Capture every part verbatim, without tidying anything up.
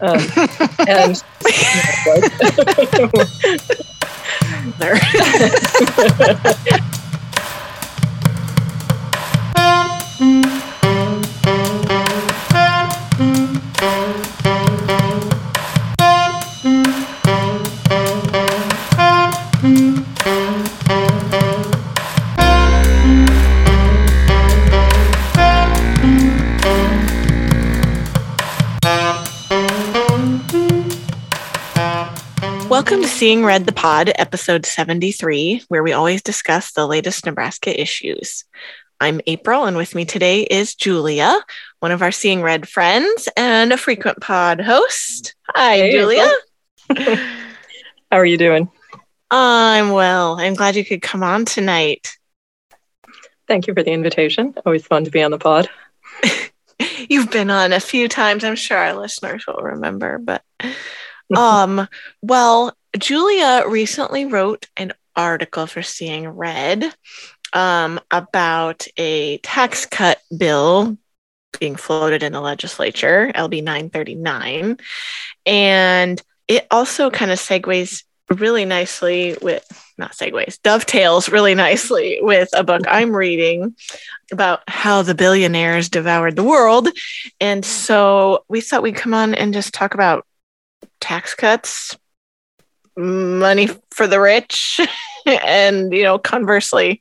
Um, and there. Welcome to Seeing Red, the pod, episode seventy-three, where we always discuss the latest Nebraska issues. I'm April, and with me today is Julia, one of our Seeing Red friends and a frequent pod host. Hi, hey, Julia. How are you doing? I'm well. I'm glad you could come on tonight. Thank you for the invitation. Always fun to be on the pod. You've been on a few times. I'm sure our listeners will remember, but... um, well... Julia recently wrote an article for Seeing Red um, about a tax cut bill being floated in the legislature, L B nine thirty-nine. And it also kind of segues really nicely with, not segues, dovetails really nicely with a book I'm reading about how the billionaires devoured the world. And so we thought we'd come on and just talk about tax cuts, money for the rich, and, you know, conversely,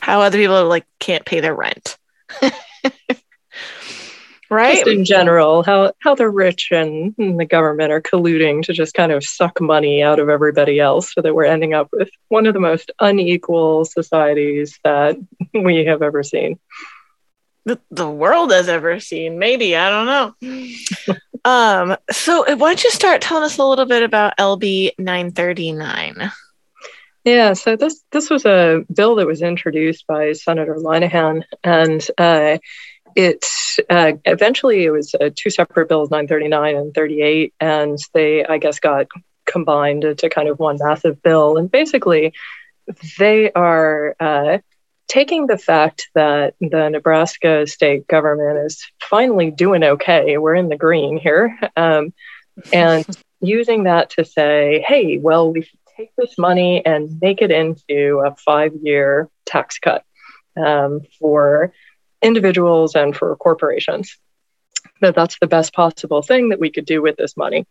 how other people like can't pay their rent. Right? Just in general, how how the rich and the government are colluding to just kind of suck money out of everybody else so that we're ending up with one of the most unequal societies that we have ever seen. The, the world has ever seen, maybe, I don't know. Um, so why don't you start telling us a little bit about L B nine thirty-nine? Yeah, so this this was a bill that was introduced by Senator Linehan, and uh, it uh, eventually it was uh, two separate bills, nine thirty-nine and thirty-eight, and they, I guess, got combined into kind of one massive bill. And basically, they are... Uh, taking the fact that the Nebraska state government is finally doing okay, we're in the green here, um, and using that to say, hey, well, we should take this money and make it into a five-year tax cut um, for individuals and for corporations. That that's the best possible thing that we could do with this money.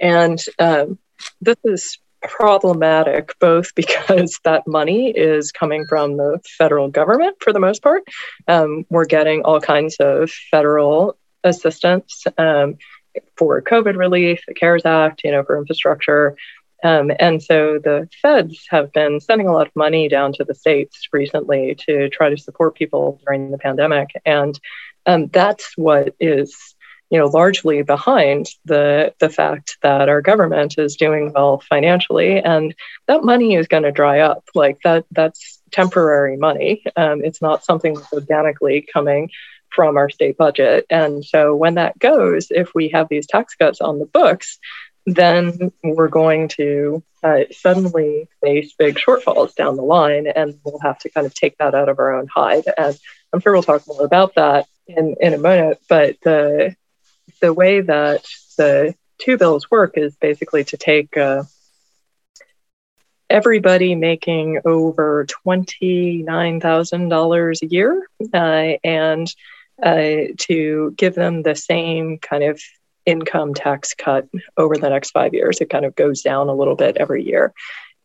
And um, this is problematic, both because that money is coming from the federal government for the most part. Um, we're getting all kinds of federal assistance um, for COVID relief, the CARES Act, you know, for infrastructure. Um, and so the feds have been sending a lot of money down to the states recently to try to support people during the pandemic. And um, that's what is you know, largely behind the the fact that our government is doing well financially, and that money is going to dry up. Like that, that's temporary money. Um, it's not something that's organically coming from our state budget. And so when that goes, if we have these tax cuts on the books, then we're going to uh, suddenly face big shortfalls down the line, and we'll have to kind of take that out of our own hide. And I'm sure we'll talk more about that in, in a moment, but the The way that the two bills work is basically to take uh, everybody making over twenty-nine thousand dollars a year uh, and uh, to give them the same kind of income tax cut over the next five years. It kind of goes down a little bit every year.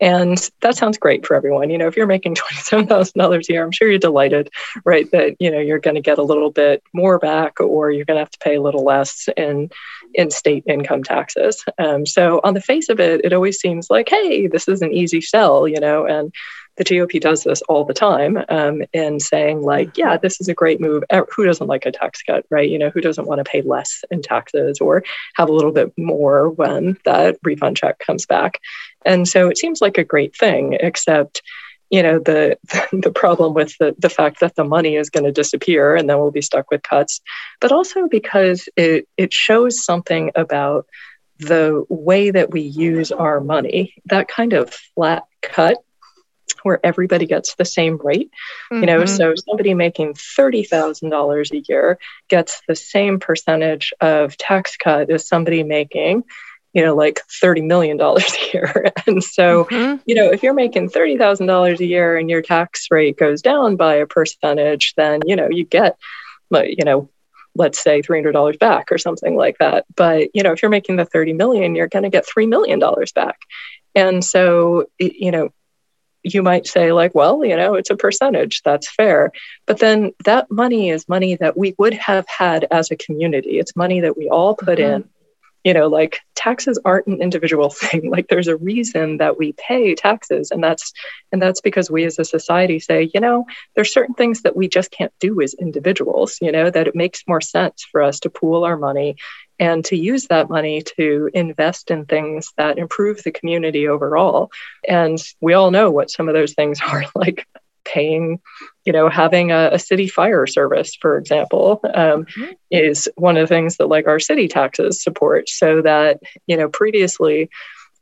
And that sounds great for everyone. You know, if you're making twenty-seven thousand dollars a year, I'm sure you're delighted, right? That, you know, you're going to get a little bit more back, or you're going to have to pay a little less in in state income taxes. Um, so on the face of it, it always seems like, hey, this is an easy sell, you know, and the G O P does this all the time um, in saying like, yeah, this is a great move. Who doesn't like a tax cut, right? You know, who doesn't want to pay less in taxes or have a little bit more when that refund check comes back? And so it seems like a great thing, except, you know, the the problem with the, the fact that the money is going to disappear and then we'll be stuck with cuts, but also because it it shows something about the way that we use our money, that kind of flat cut where everybody gets the same rate. Mm-hmm. You know, so somebody making thirty thousand dollars a year gets the same percentage of tax cut as somebody making, you know, like thirty million dollars a year. And so, mm-hmm. you know, if you're making thirty thousand dollars a year and your tax rate goes down by a percentage, then, you know, you get, you know, let's say three hundred dollars back or something like that. But, you know, if you're making the thirty million, you're going to get three million dollars back. And so, you know, you might say like, well, you know, it's a percentage, that's fair. But then that money is money that we would have had as a community. It's money that we all put mm-hmm. in. You know, like taxes aren't an individual thing. Like there's a reason that we pay taxes. And that's and that's because we as a society say, you know, there's certain things that we just can't do as individuals, you know, that it makes more sense for us to pool our money and to use that money to invest in things that improve the community overall. And we all know what some of those things are, like paying, you know, having a, a city fire service, for example, um, mm-hmm. is one of the things that like our city taxes support. So that, you know, previously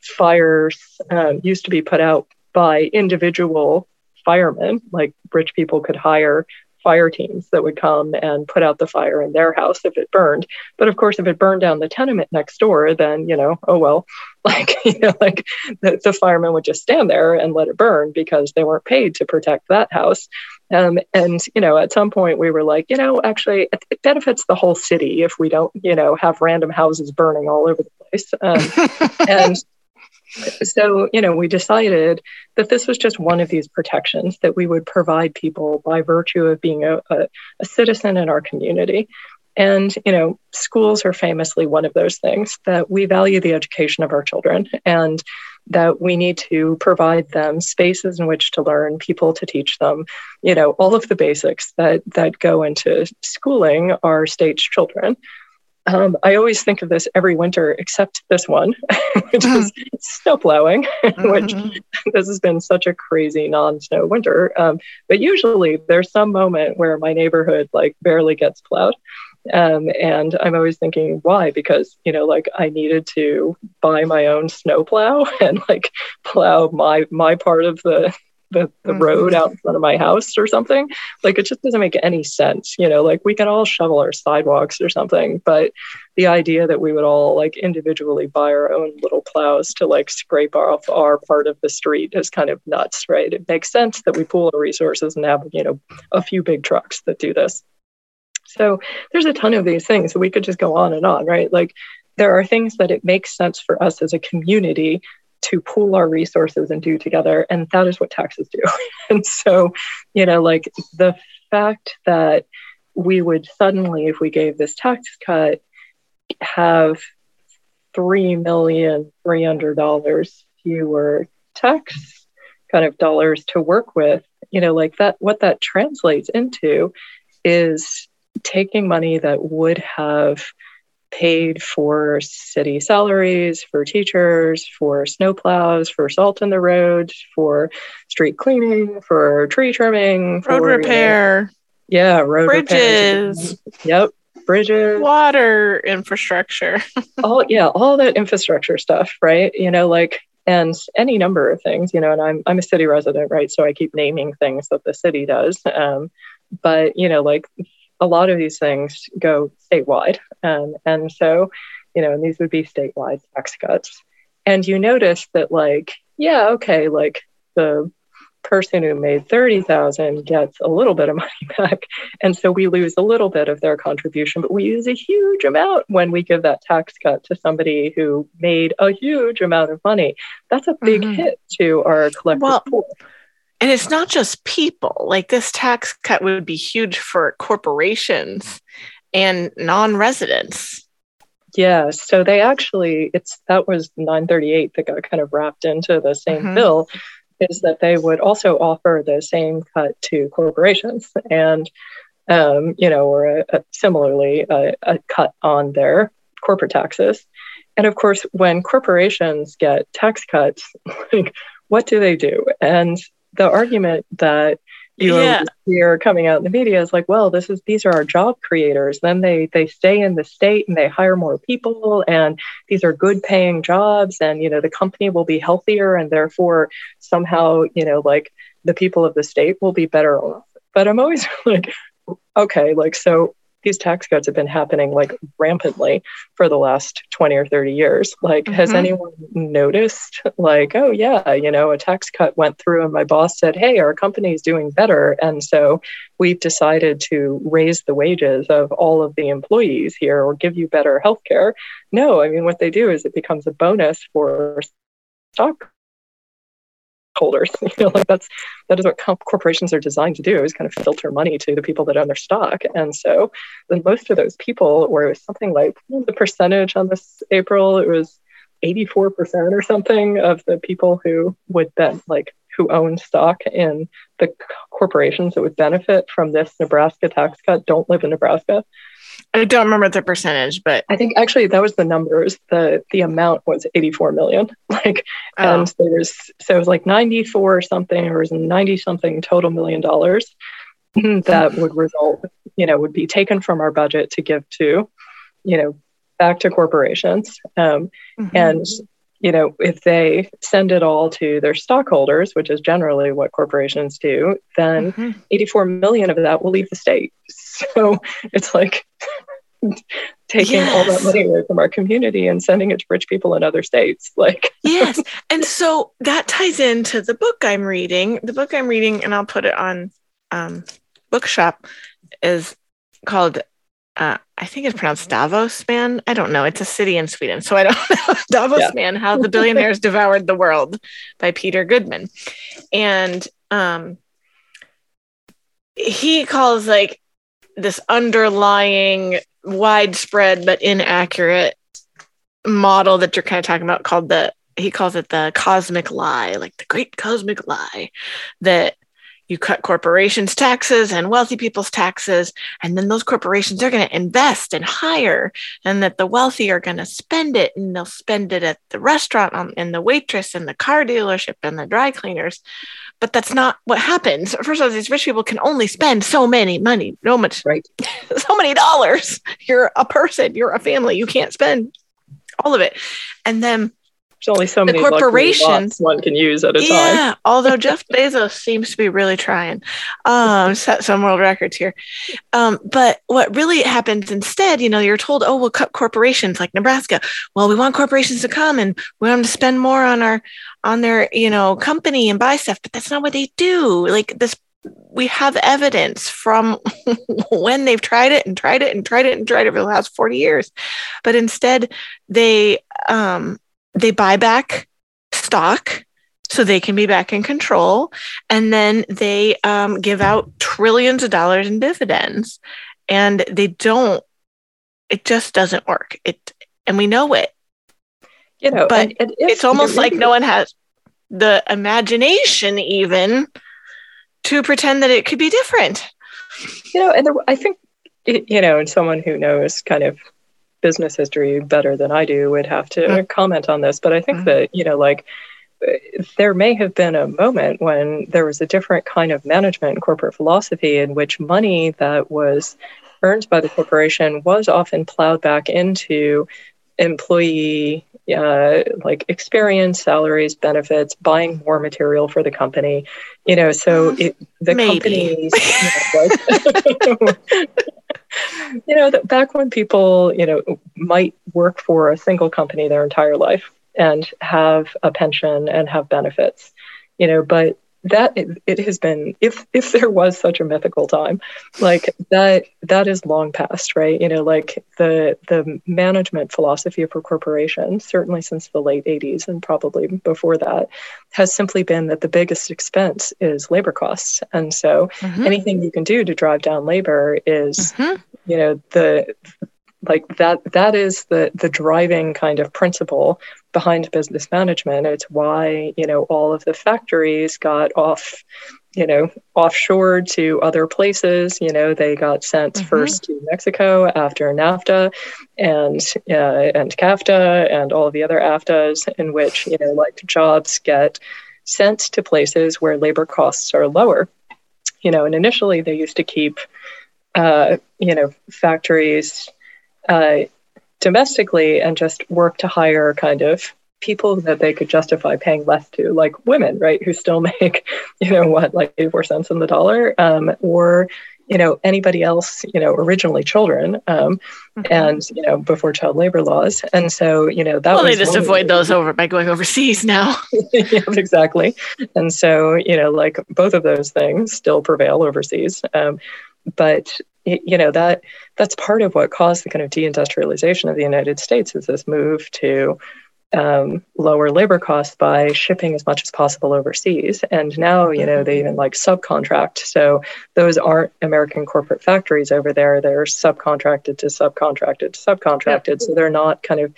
fires um, used to be put out by individual firemen, like rich people could hire fire teams that would come and put out the fire in their house if it burned. But of course, if it burned down the tenement next door, then, you know, oh, well, like, you know, like the, the firemen would just stand there and let it burn because they weren't paid to protect that house. Um, and, you know, at some point we were like, you know, actually it benefits the whole city if we don't, you know, have random houses burning all over the place. Um, and so, you know, we decided that this was just one of these protections that we would provide people by virtue of being a, a, a citizen in our community. And, you know, schools are famously one of those things, that we value the education of our children and that we need to provide them spaces in which to learn, people to teach them, you know, all of the basics that that go into schooling our state's children. Um, I always think of this every winter, except this one, which mm. is snow plowing, mm-hmm. which this has been such a crazy non-snow winter. Um, but usually there's some moment where my neighborhood like barely gets plowed. Um, and I'm always thinking, why? Because, you know, like I needed to buy my own snow plow and like plow my, my part of the the, the road out in front of my house or something. Like it just doesn't make any sense, you know, like we can all shovel our sidewalks or something, but the idea that we would all like individually buy our own little plows to like scrape off our part of the street is kind of nuts, right? It makes sense that we pool our resources and have, you know, a few big trucks that do this. So there's a ton of these things that we could just go on and on, right? Like there are things that it makes sense for us as a community to pool our resources and do together. And that is what taxes do. And so, you know, like the fact that we would suddenly, if we gave this tax cut, have three million three hundred dollars fewer tax kind of dollars to work with, you know, like that, what that translates into is taking money that would have paid for city salaries, for teachers, for snowplows, for salt in the road, for street cleaning, for tree trimming, road for, repair. You know, yeah, road bridges. Repairs. Yep, bridges, water infrastructure. all yeah, all that infrastructure stuff, right? You know, like and any number of things. You know, and I'm I'm a city resident, right? So I keep naming things that the city does. Um, but you know, like. A lot of these things go statewide. Um, and so, you know, and these would be statewide tax cuts. And you notice that like, yeah, okay, like the person who made thirty thousand gets a little bit of money back. And so we lose a little bit of their contribution, but we lose a huge amount when we give that tax cut to somebody who made a huge amount of money. That's a big mm-hmm. hit to our collective well, pool. And it's not just people, like this tax cut would be huge for corporations and non-residents. Yeah, so they actually, it's that was nine thirty-eight that got kind of wrapped into the same mm-hmm. bill, is that they would also offer the same cut to corporations and, um, you know, or a, a, similarly a, a cut on their corporate taxes. And of course, when corporations get tax cuts, like what do they do? And the argument that you yeah. hear coming out in the media is like, well, this is these are our job creators. Then they they stay in the state and they hire more people, and these are good paying jobs, and you know the company will be healthier, and therefore somehow you know like the people of the state will be better off. But I'm always like, okay, like, so these tax cuts have been happening like rampantly for the last twenty or thirty years. Like, mm-hmm. has anyone noticed like, oh yeah, you know, a tax cut went through and my boss said, hey, our company is doing better. And so we've decided to raise the wages of all of the employees here or give you better healthcare. No, I mean, what they do is it becomes a bonus for stock holders. You know, like that's that is what comp- corporations are designed to do, is kind of filter money to the people that own their stock. And so then most of those people, where it was something like the percentage on this April, it was eighty-four percent or something of the people who would bet like who own stock in the corporations that would benefit from this Nebraska tax cut don't live in Nebraska. I don't remember the percentage, but I think actually that was the numbers. The the amount was eighty-four million. Like, oh. and there was, so it was like ninety-four or something, or it was ninety something total million dollars that would result, you know, would be taken from our budget to give to, you know, back to corporations. Um, mm-hmm. And, you know, if they send it all to their stockholders, which is generally what corporations do, then mm-hmm. eighty-four million of that will leave the state. So it's like taking yes. all that money away from our community and sending it to rich people in other states. Like yes. And so that ties into the book I'm reading. The book I'm reading, and I'll put it on um, Bookshop, is called, uh, I think it's pronounced Davos Man. I don't know. It's a city in Sweden. So I don't know. Davos yeah. Man, How the Billionaires Devoured the World by Peter Goodman. And um, he calls like this underlying widespread but inaccurate model that you're kind of talking about called the, he calls it the cosmic lie, like the great cosmic lie, that you cut corporations' taxes and wealthy people's taxes, and then those corporations are going to invest and hire, and that the wealthy are going to spend it, and they'll spend it at the restaurant on, and the waitress and the car dealership and the dry cleaners. But that's not what happens. First of all, these rich people can only spend so many money, so much, right. so many dollars. You're a person, you're a family. You can't spend all of it. And then there's only so many corporations one can use at a yeah, time. Yeah, although Jeff Bezos seems to be really trying, um, set some world records here. Um, but what really happens instead, you know, you're told, oh, we'll cut corporations like Nebraska. Well, we want corporations to come and we want them to spend more on our on their, you know, company and buy stuff. But that's not what they do. Like this, we have evidence from when they've tried it and tried it and tried it and tried it over the last forty years. But instead, they um. They buy back stock so they can be back in control. And then they um, give out trillions of dollars in dividends. And they don't, it just doesn't work. It, and we know it. You know, but and, and if, it's almost like no one has the imagination even to pretend that it could be different. You know, and there, I think, you know, and someone who knows kind of business history better than I do would have to mm-hmm. comment on this, but I think mm-hmm. that, you know, like there may have been a moment when there was a different kind of management and corporate philosophy in which money that was earned by the corporation was often plowed back into employee uh, like experience, salaries, benefits, buying more material for the company, you know, so it, the Maybe. companies you know, you know, that back when people, you know, might work for a single company their entire life and have a pension and have benefits, you know, but that it, it has been, if if there was such a mythical time, like that, that is long past, right? You know, like the the management philosophy for corporations, certainly since the late eighties and probably before that, has simply been that the biggest expense is labor costs. And so mm-hmm. anything you can do to drive down labor is, mm-hmm. you know, the like that that is the the driving kind of principle behind business management. It's why, you know, all of the factories got off, you know, offshore to other places. You know, they got sent mm-hmm. first to Mexico after NAFTA and uh, and CAFTA and all of the other A F T As, in which, you know, like jobs get sent to places where labor costs are lower. You know, and initially they used to keep, uh, you know, factories Uh, domestically and just work to hire kind of people that they could justify paying less to, like women, right, who still make, you know, what, like eighty-four cents on the dollar, um, or, you know, anybody else, you know, originally children, um, mm-hmm. and, you know, before child labor laws. And so, you know, that well, was... Well, they just avoid those over by going overseas now. Yeah, exactly. And so, you know, like both of those things still prevail overseas. Um, but, you know, that that's part of what caused the kind of deindustrialization of the United States is this move to um, lower labor costs by shipping as much as possible overseas. And now, you know, they even like subcontract. So those aren't American corporate factories over there. They're subcontracted to subcontracted to subcontracted. Yep. So they're not kind of,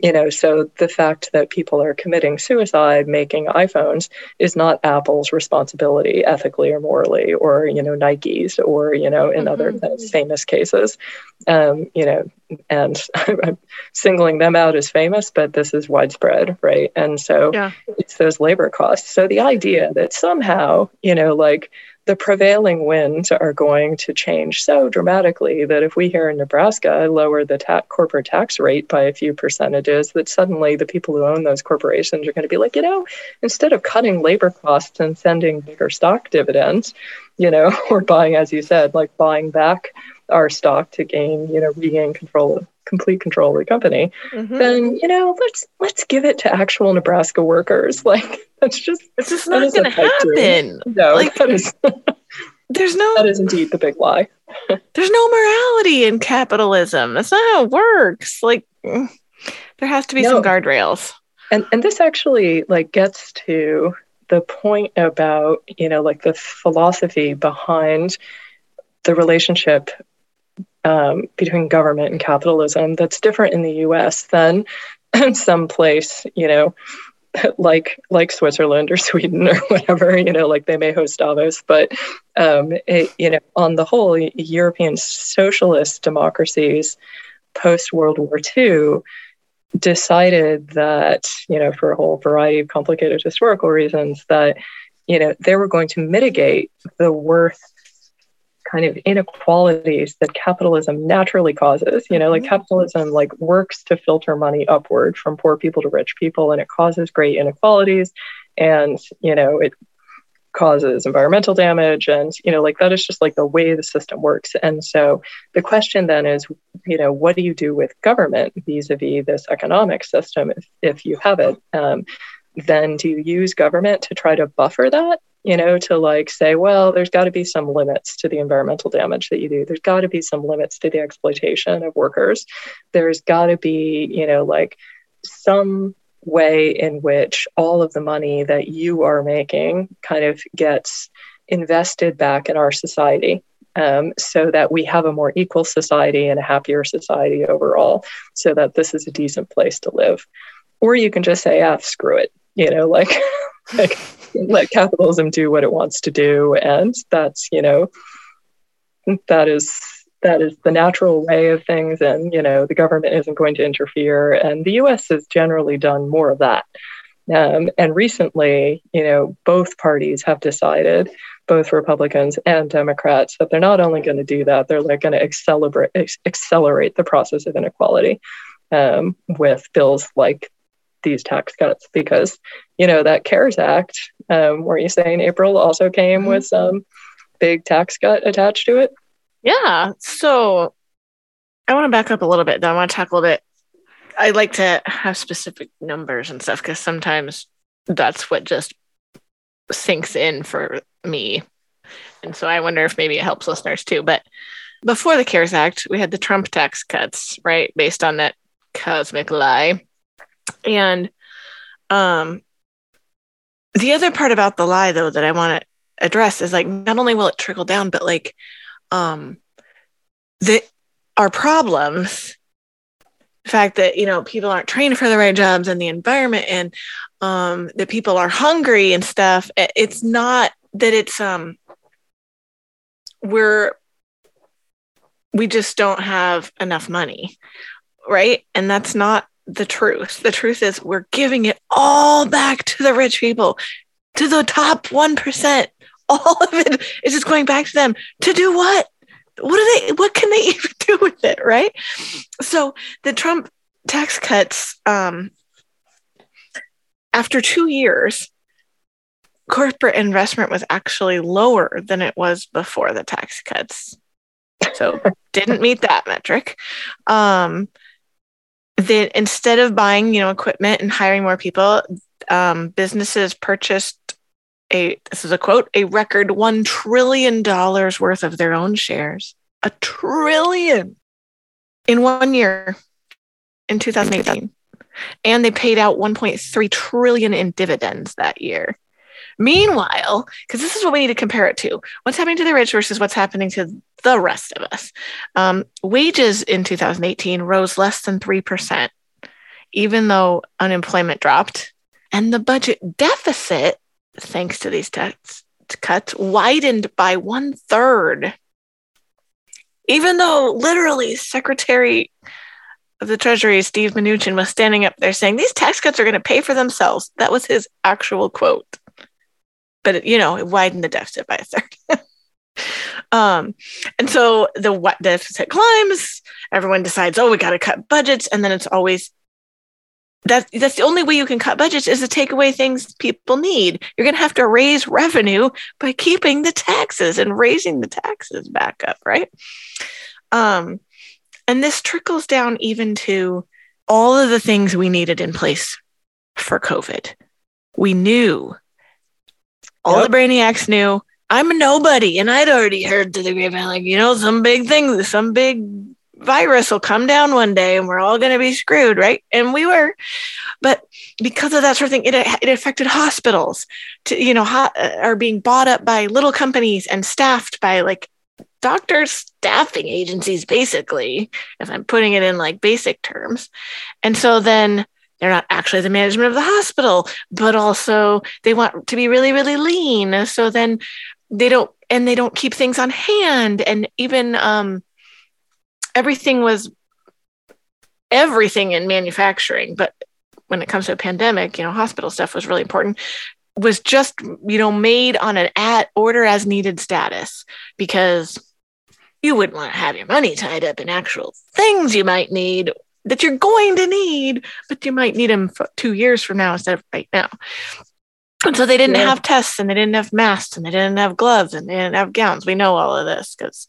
you know, so the fact that people are committing suicide making iPhones is not Apple's responsibility ethically or morally, or, you know, Nike's, or, you know, in mm-hmm. other kind of famous cases, um, you know, and I'm singling them out as famous, but this is widespread, right? And so yeah. it's those labor costs. So the idea that somehow, you know, like the prevailing winds are going to change so dramatically that if we here in Nebraska lower the ta- corporate tax rate by a few percentages, that suddenly the people who own those corporations are going to be like, you know, instead of cutting labor costs and sending bigger stock dividends, you know, or buying, as you said, like buying back our stock to gain, you know, regain control of complete control of the company, mm-hmm. then, you know, let's let's give it to actual Nebraska workers. Like, that's just... It's just not going to happen. No, like, that is... There's no... That is indeed the big lie. There's no morality in capitalism. That's not how it works. Like, there has to be no. some guardrails. And and this actually, like, gets to the point about, you know, like, the philosophy behind the relationship Um, between government and capitalism that's different in the U S than some place, you know, like like Switzerland or Sweden or whatever, you know, like they may host Davos, but, um, it, you know, on the whole, European socialist democracies post-World War Two decided that, you know, for a whole variety of complicated historical reasons, that, you know, they were going to mitigate the worth kind of inequalities that capitalism naturally causes, you know, like capitalism like works to filter money upward from poor people to rich people, and it causes great inequalities, and, you know, it causes environmental damage, and, you know, like that is just like the way the system works. And so the question then is, you know, what do you do with government vis-a-vis this economic system if, if you have it? Um, then do you use government to try to buffer that? You know, to like say, well, there's got to be some limits to the environmental damage that you do. There's got to be some limits to the exploitation of workers. There's got to be, you know, like some way in which all of the money that you are making kind of gets invested back in our society, um, so that we have a more equal society and a happier society overall, so that this is a decent place to live. Or you can just say, ah, screw it, you know, like... like let capitalism do what it wants to do, and that's, you know, that is that is the natural way of things, and, you know, the government isn't going to interfere. And the U S has generally done more of that, um, and recently, you know, both parties have decided, both Republicans and Democrats, that they're not only going to do that, they're like going to accelerate accelerate the process of inequality um, with bills like these tax cuts, because, you know, that CARES Act, um, where you say in April, also came with some big tax cut attached to it. Yeah. So I want to back up a little bit, though. I want to talk a little bit. I like to have specific numbers and stuff, because sometimes that's what just sinks in for me. And so I wonder if maybe it helps listeners too. But before the CARES Act, we had the Trump tax cuts, right? Based on that cosmic lie. And um, the other part about the lie, though, that I want to address is, like, not only will it trickle down, but like um, the, our problems, the fact that, you know, people aren't trained for the right jobs, and the environment, and um, that people are hungry and stuff. It's not that it's um, we're we just don't have enough money. Right. And that's not the truth. The truth is we're giving it all back to the rich people, to the top one percent. All of it is just going back to them to do what? What do they, what can they even do with it? Right. So the Trump tax cuts, um, after two years, corporate investment was actually lower than it was before the tax cuts. So didn't meet that metric. Um, they, instead of buying, you know, equipment and hiring more people, um, businesses purchased a, this is a quote, a record one trillion dollars worth of their own shares. A trillion in one year in two thousand eighteen. And they paid out one point three trillion dollars in dividends that year. Meanwhile, because this is what we need to compare it to, what's happening to the rich versus what's happening to the rest of us. Um, wages in two thousand eighteen rose less than three percent, even though unemployment dropped. And the budget deficit, thanks to these tax cuts, widened by one third. Even though literally Secretary of the Treasury, Steve Mnuchin, was standing up there saying, these tax cuts are going to pay for themselves. That was his actual quote. But, it, you know, it widened the deficit by a third. um, and so the what deficit climbs, everyone decides, oh, we got to cut budgets. And then it's always, that, that's the only way you can cut budgets is to take away things people need. You're going to have to raise revenue by keeping the taxes and raising the taxes back up, right? Um, and this trickles down even to all of the things we needed in place for COVID. We knew All yep. the brainiacs knew, I'm a nobody, and I'd already heard to the grapevine, like, you know, some big thing, some big virus will come down one day, and we're all going to be screwed, right? And we were. But because of that sort of thing, it it affected hospitals, to, you know, ho- are being bought up by little companies and staffed by, like, doctor staffing agencies, basically, if I'm putting it in, like, basic terms. And so then they're not actually the management of the hospital, but also they want to be really, really lean. So then they don't, and they don't keep things on hand. And even um, everything was, everything in manufacturing, but when it comes to a pandemic, you know, hospital stuff was really important, was just, you know, made on an at order as needed status, because you wouldn't want to have your money tied up in actual things you might need that you're going to need, but you might need them for two years from now instead of right now. And so they didn't yeah. have tests, and they didn't have masks, and they didn't have gloves, and they didn't have gowns. We know all of this because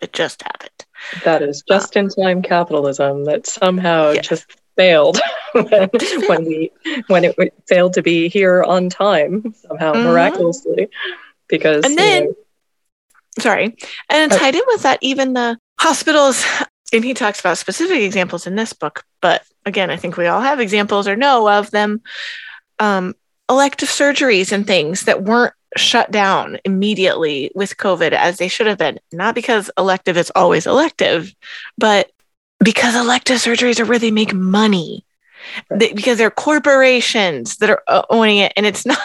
it just happened. That is just-in-time uh, capitalism that somehow yeah. just failed when, when, we, when it failed to be here on time, somehow mm-hmm. miraculously. Because, and then, you know, sorry, and uh, tied in with that, even the hospitals. And he talks about specific examples in this book, but again, I think we all have examples or know of them. Um, elective surgeries and things that weren't shut down immediately with COVID as they should have been. Not because elective is always elective, but because elective surgeries are where they make money. They, because they're corporations that are owning it, and it's not,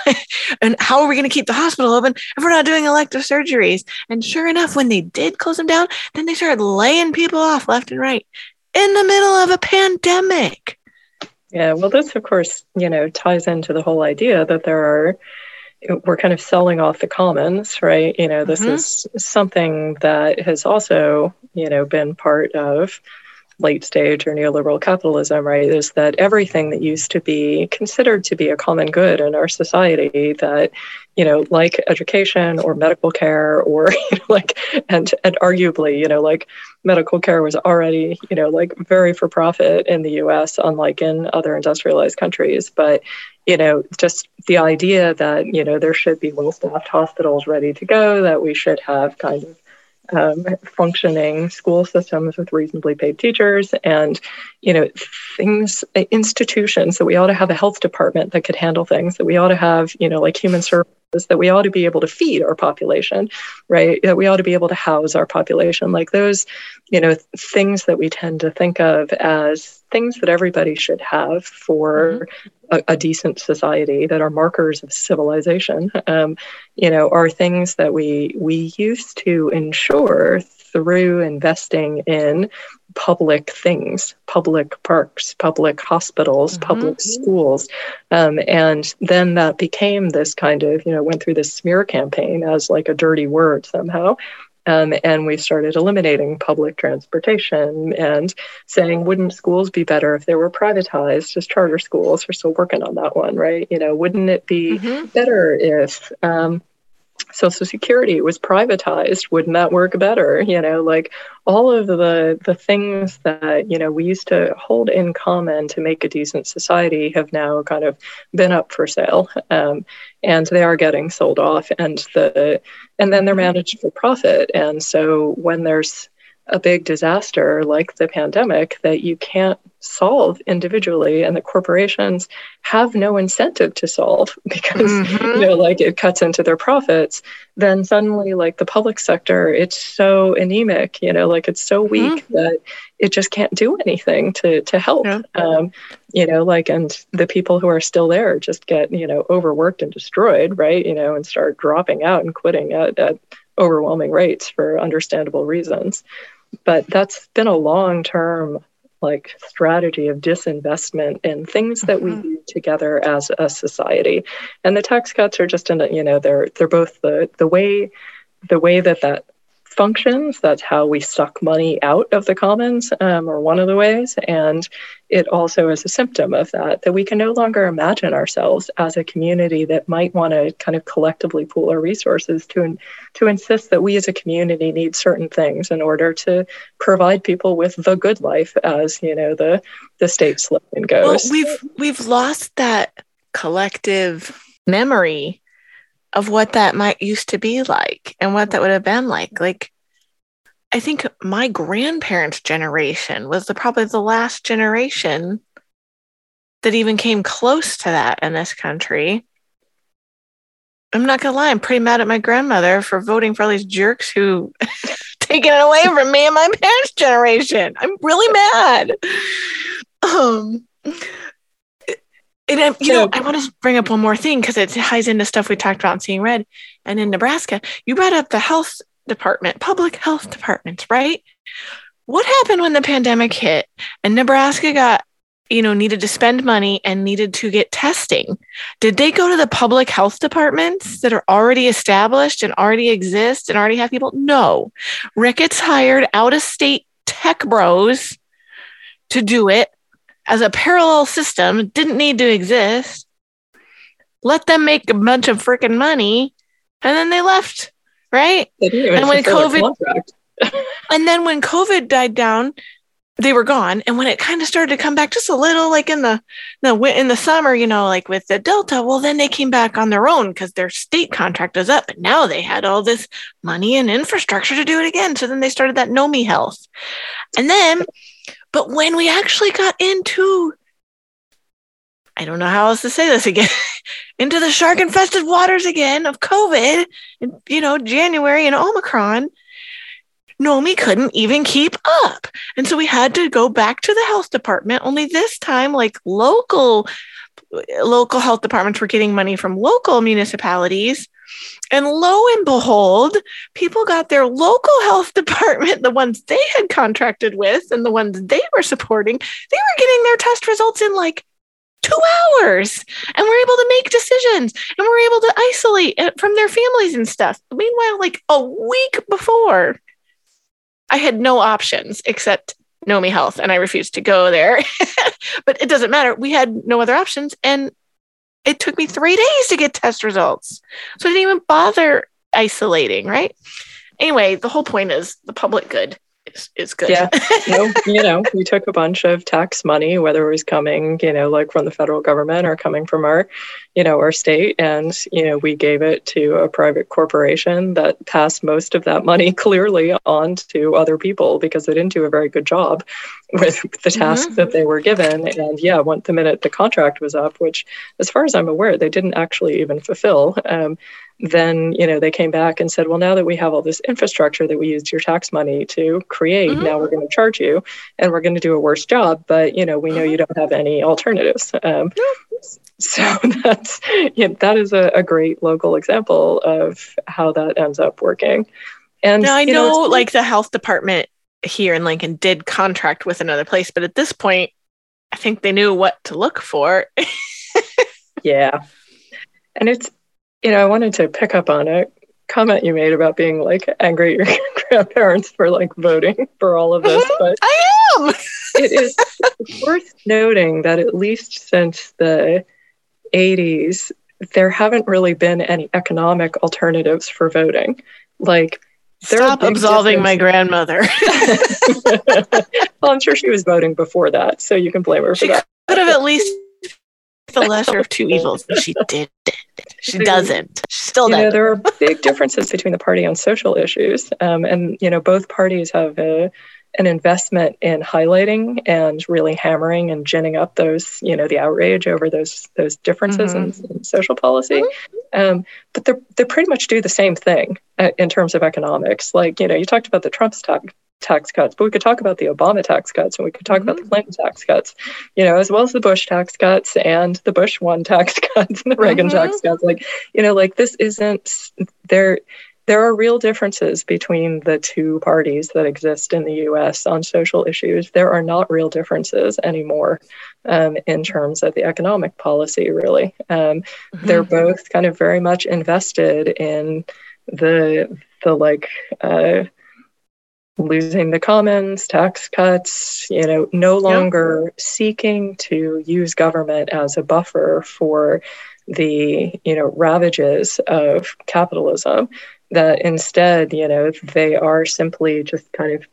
and how are we going to keep the hospital open if we're not doing elective surgeries? And sure enough, when they did close them down, then they started laying people off left and right in the middle of a pandemic. Yeah, well, this, of course, you know, ties into the whole idea that there are, we're kind of selling off the commons, right? You know, this mm-hmm. is something that has also, you know, been part of late stage or neoliberal capitalism, right, is that everything that used to be considered to be a common good in our society that, you know, like education or medical care or, you know, like, and and arguably, you know, like medical care was already, you know, like very for profit in the U S, unlike in other industrialized countries. But, you know, just the idea that, you know, there should be well-staffed hospitals ready to go, that we should have kind of Um, functioning school systems with reasonably paid teachers and, you know, things, institutions that we ought to have a health department that could handle things, that we ought to have, you know, like human services, that we ought to be able to feed our population, right? That we ought to be able to house our population. Like those, you know, things that we tend to think of as things that everybody should have for mm-hmm. a, a decent society, that are markers of civilization, um, you know, are things that we we used to ensure through investing in public things, public parks, public hospitals, mm-hmm. public schools. Um, and then that became this kind of, you know, went through this smear campaign as like a dirty word somehow. Um, and we started eliminating public transportation and saying, wouldn't schools be better if they were privatized as charter schools? We're still working on that one, right? You know, wouldn't it be mm-hmm. better if um, Social Security was privatized? Wouldn't that work better? You know, like all of the the things that, you know, we used to hold in common to make a decent society have now kind of been up for sale. Um, and they are getting sold off, and the and then they're managed for profit. And so when there's a big disaster like the pandemic that you can't solve individually, and the corporations have no incentive to solve because mm-hmm. you know, like it cuts into their profits, then suddenly like the public sector, it's so anemic, you know, like it's so weak mm-hmm. that it just can't do anything to to help. Yeah. Um, you know, like, and the people who are still there just get, you know, overworked and destroyed, right? You know, and start dropping out and quitting at, at overwhelming rates for understandable reasons. But that's been a long-term like strategy of disinvestment in things that mm-hmm. we do together as a society. And the tax cuts are just in a, you know, they're they're both the the way the way that that functions. That's how we suck money out of the commons, um, or one of the ways. And it also is a symptom of that, that we can no longer imagine ourselves as a community that might want to kind of collectively pool our resources to, to insist that we as a community need certain things in order to provide people with the good life, as, you know, the, the state slogan goes. Well, we've, we've lost that collective memory of what that might used to be like and what that would have been like. Like, I think my grandparents' generation was the, probably the last generation that even came close to that in this country. I'm not going to lie, I'm pretty mad at my grandmother for voting for all these jerks who taken it away from me and my parents' generation. I'm really mad. Um, And, you know, I want to bring up one more thing because it ties into stuff we talked about in Seeing Red and in Nebraska. You brought up the health department, public health departments, right? What happened when the pandemic hit and Nebraska got, you know, needed to spend money and needed to get testing? Did they go to the public health departments that are already established and already exist and already have people? No. Ricketts hired out-of-state tech bros to do it. As a parallel system, didn't need to exist. Let them make a bunch of freaking money, and then they left, right? They didn't even fulfill their contract. And then when COVID died down, they were gone. And when it kind of started to come back, just a little, like in the the in the summer, you know, like with the Delta. Well, then they came back on their own because their state contract was up, and now they had all this money and infrastructure to do it again. So then they started that Nomi Health, and then. But when we actually got into, I don't know how else to say this again, into the shark-infested waters again of COVID, you know, January and Omicron, Nomi couldn't even keep up. And so we had to go back to the health department, only this time, like local, local health departments were getting money from local municipalities. And lo and behold, people got their local health department, the ones they had contracted with and the ones they were supporting, they were getting their test results in like two hours and were able to make decisions and were able to isolate from their families and stuff. Meanwhile, like a week before, I had no options except Nomi Health, and I refused to go there. But it doesn't matter. We had no other options. And it took me three days to get test results. So I didn't even bother isolating, right? Anyway, the whole point is the public good is, is good. Yeah. No, you know, we took a bunch of tax money, whether it was coming, you know, like from the federal government or coming from our, you know, our state. And, you know, we gave it to a private corporation that passed most of that money clearly on to other people because they didn't do a very good job with the task mm-hmm. that they were given. And yeah, once the minute the contract was up, which as far as I'm aware, they didn't actually even fulfill, um, then, you know, they came back and said, well, now that we have all this infrastructure that we used your tax money to create, mm-hmm. now we're going to charge you and we're going to do a worse job. But, you know, we know you don't have any alternatives. Um, so that's, yeah, that is a, a great local example of how that ends up working. And now I you know, know like the health department here in Lincoln did contract with another place, but at this point, I think they knew what to look for. Yeah. And it's, you know, I wanted to pick up on a comment you made about being like angry at your grandparents for like voting for all of this, but I am. It is worth noting that at least since the eighties, there haven't really been any economic alternatives for voting. Like, stop absolving my grandmother. Well, I'm sure she was voting before that, so you can blame her for she that. She could have at least the lesser of two evils, and she did it. She doesn't. She still doesn't. You know, there are big differences between the party on social issues, um, and you know, both parties have a, an investment in highlighting and really hammering and ginning up those, you know, the outrage over those those differences mm-hmm. in, in social policy. Um, but they they pretty much do the same thing uh, in terms of economics. Like, you know, you talked about the Trump's talk. tax cuts, but we could talk about the Obama tax cuts, and we could talk mm-hmm. about the Clinton tax cuts, you know, as well as the Bush tax cuts and the Bush one tax cuts and the Reagan mm-hmm. tax cuts. Like, you know, like this isn't there. There are real differences between the two parties that exist in the U S on social issues. There are not real differences anymore um, in terms of the economic policy, really. Um, mm-hmm. They're both kind of very much invested in the, the like, uh, losing the commons, tax cuts, you know, no longer yeah. seeking to use government as a buffer for the, you know, ravages of capitalism, that instead, you know, they are simply just kind of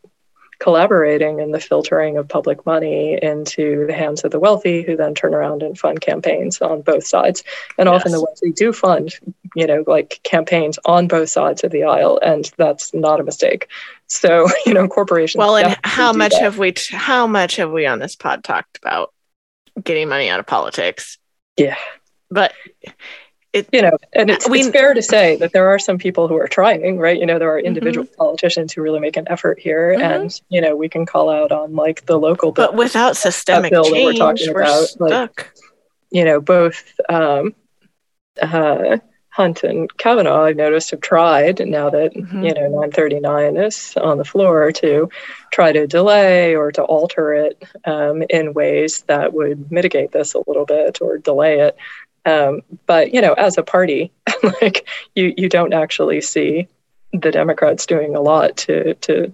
collaborating in the filtering of public money into the hands of the wealthy, who then turn around and fund campaigns on both sides. And yes. often the wealthy do fund, you know, like campaigns on both sides of the aisle, and that's not a mistake. So, you know, corporations. Well, and how much that. have we? T- how much have we on this pod talked about getting money out of politics? Yeah, but. It, you know, and it's, we, it's fair to say that there are some people who are trying, right? You know, there are individual mm-hmm. politicians who really make an effort here, mm-hmm. and you know, we can call out on like the local bill, but without systemic bill change, that we're talking we're about, stuck. Like, you know, both um, uh, Hunt and Kavanaugh, I've noticed, have tried now that mm-hmm. you know nine thirty-nine is on the floor to try to delay or to alter it um, in ways that would mitigate this a little bit or delay it. Um, but, you know, as a party, like you, you don't actually see the Democrats doing a lot to to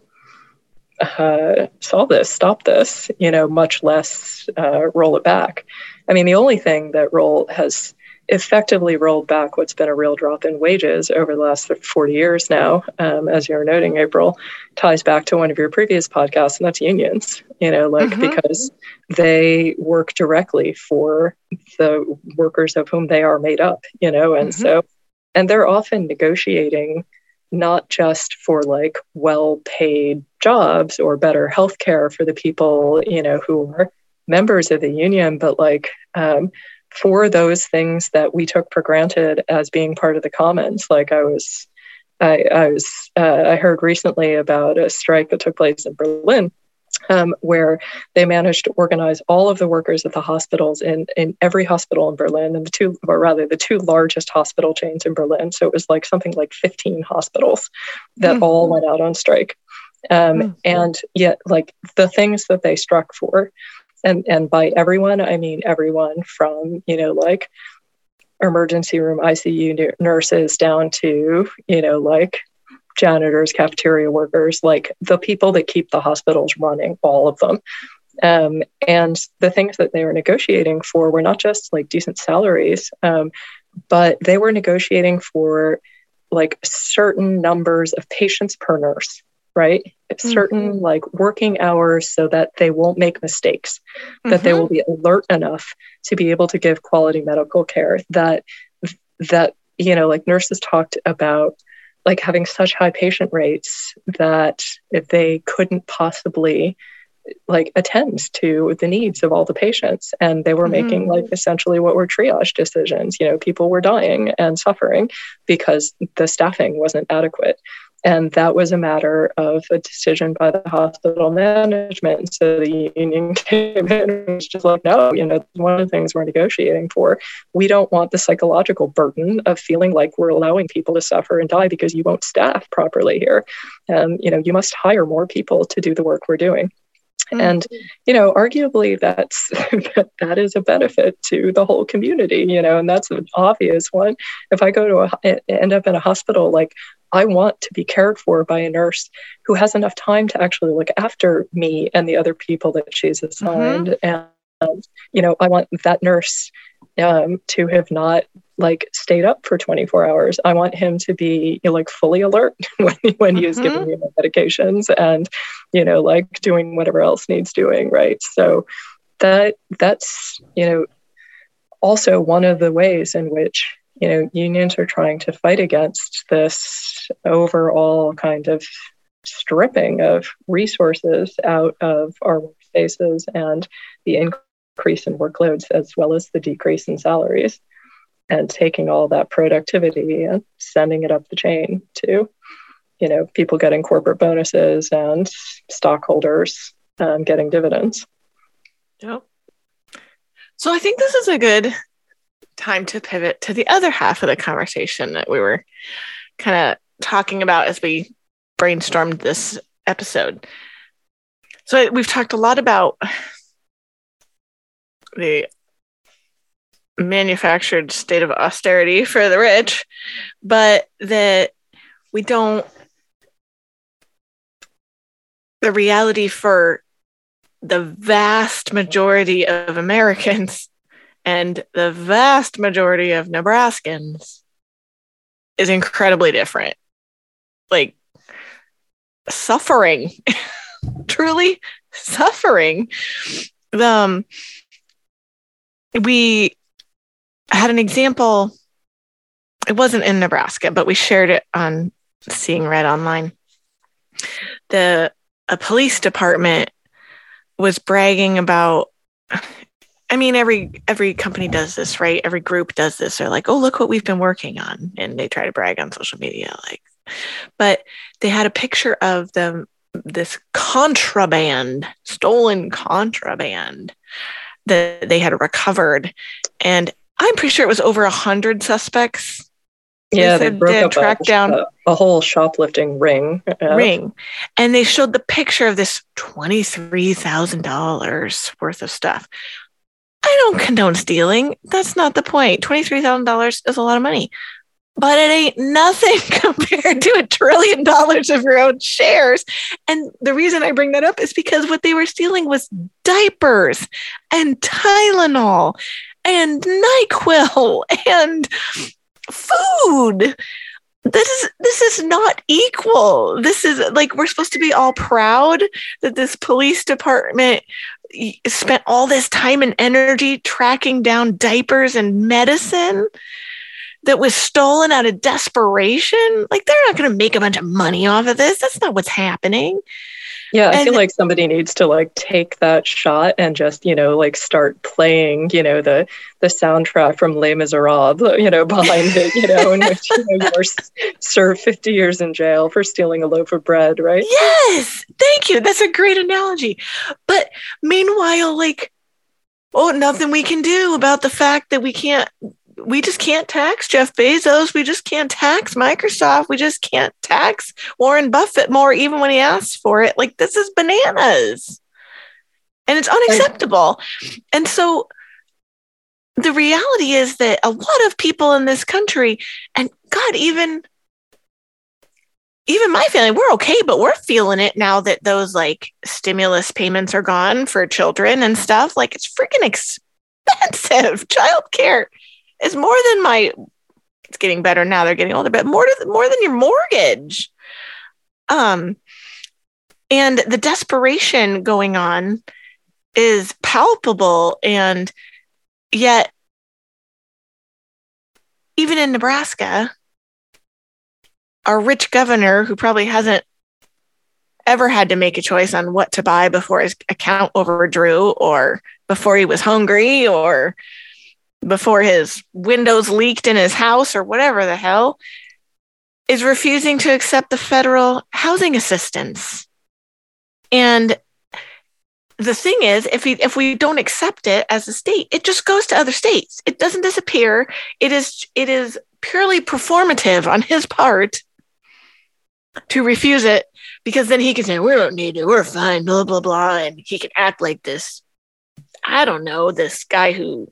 uh, solve this, stop this, you know, much less uh, roll it back. I mean, the only thing that roll has effectively rolled back what's been a real drop in wages over the last forty years now, um, as you're noting, April, ties back to one of your previous podcasts, and that's unions, you know, like mm-hmm. because they work directly for the workers of whom they are made up, you know, and mm-hmm. so, and they're often negotiating not just for like well-paid jobs or better healthcare for the people, you know, who are members of the union, but like, um, for those things that we took for granted as being part of the commons. Like I was, I, I was, uh, I heard recently about a strike that took place in Berlin, um, where they managed to organize all of the workers at the hospitals in, in every hospital in Berlin, and the two, or rather the two largest hospital chains in Berlin. So it was like something like fifteen hospitals that mm-hmm. all went out on strike. Um, mm-hmm. And yet like the things that they struck for, And and by everyone, I mean everyone from, you know, like emergency room I C U nurses down to, you know, like janitors, cafeteria workers, like the people that keep the hospitals running, all of them. Um, and the things that they were negotiating for were not just like decent salaries, um, but they were negotiating for like certain numbers of patients per nurse. Right? Certain mm-hmm. like working hours so that they won't make mistakes, that mm-hmm. they will be alert enough to be able to give quality medical care, that, that, you know, like nurses talked about like having such high patient rates that they couldn't possibly like attend to the needs of all the patients. And they were mm-hmm. making like essentially what were triage decisions, you know, people were dying and suffering because the staffing wasn't adequate. And that was a matter of a decision by the hospital management. So the union came in and was just like, no, you know, one of the things we're negotiating for, we don't want the psychological burden of feeling like we're allowing people to suffer and die because you won't staff properly here. Um, you know, you must hire more people to do the work we're doing. Mm-hmm. And, you know, arguably that's, that is a benefit to the whole community, you know, and that's an obvious one. If I go to a, end up in a hospital, like I want to be cared for by a nurse who has enough time to actually look after me and the other people that she's assigned. Mm-hmm. And, you know, I want that nurse um, to have not like stayed up for twenty-four hours. I want him to be, you know, like fully alert when, when he is mm-hmm. giving me my medications and, you know, like doing whatever else needs doing. Right. So that, that's, you know, also one of the ways in which, you know, unions are trying to fight against this overall kind of stripping of resources out of our workspaces and the increase in workloads, as well as the decrease in salaries, and taking all that productivity and sending it up the chain to, you know, people getting corporate bonuses and stockholders um, getting dividends. Yep. So I think this is a good time to pivot to the other half of the conversation that we were kind of talking about as we brainstormed this episode. So we've talked a lot about the manufactured state of austerity for the rich, but that we don't, the reality for the vast majority of Americans and the vast majority of Nebraskans is incredibly different. Like, suffering, truly suffering. Um, we had an example. It wasn't in Nebraska, but we shared it on Seeing Red Online. The a police department was bragging about, I mean, every every company does this, right? Every group does this. They're like, oh, look what we've been working on. And they try to brag on social media. Like, but they had a picture of them, this contraband, stolen contraband that they had recovered. And I'm pretty sure it was over a hundred suspects. Yeah, they, they broke up tracked a, down a, a whole shoplifting ring. Yeah. Ring. And they showed the picture of this twenty-three thousand dollars worth of stuff. I don't condone stealing. That's not the point. twenty-three thousand dollars is a lot of money, but it ain't nothing compared to a trillion dollars of your own shares. And the reason I bring that up is because what they were stealing was diapers and Tylenol and NyQuil and food. This is this is not equal. This is like, we're supposed to be all proud that this police department spent all this time and energy tracking down diapers and medicine that was stolen out of desperation. Like, they're not going to make a bunch of money off of this. That's not what's happening. Yeah, I and, feel like somebody needs to like take that shot and just, you know, like start playing, you know, the the soundtrack from Les Miserables, you know, behind it, you know, in which, you know, you're served fifty years in jail for stealing a loaf of bread, right? Yes, thank you. That's a great analogy. But meanwhile, like, oh, nothing we can do about the fact that we can't, we just can't tax Jeff Bezos. We just can't tax Microsoft. We just can't tax Warren Buffett more, even when he asks for it. Like, this is bananas. And it's unacceptable. And so the reality is that a lot of people in this country, and God, even, even my family, we're okay, but we're feeling it now that those like stimulus payments are gone for children and stuff. Like, it's freaking expensive. Childcare. It's more than my, it's getting better now, they're getting older, but more to, more than your mortgage. Um, and the desperation going on is palpable. And yet, even in Nebraska, our rich governor, who probably hasn't ever had to make a choice on what to buy before his account overdrew, or before he was hungry, or before his windows leaked in his house, or whatever the hell, is refusing to accept the federal housing assistance. And the thing is, if we, if we don't accept it as a state, it just goes to other states. It doesn't disappear. It is, it is purely performative on his part to refuse it, because then he can say, we don't need it, we're fine, blah, blah, blah, and he can act like this, I don't know, this guy who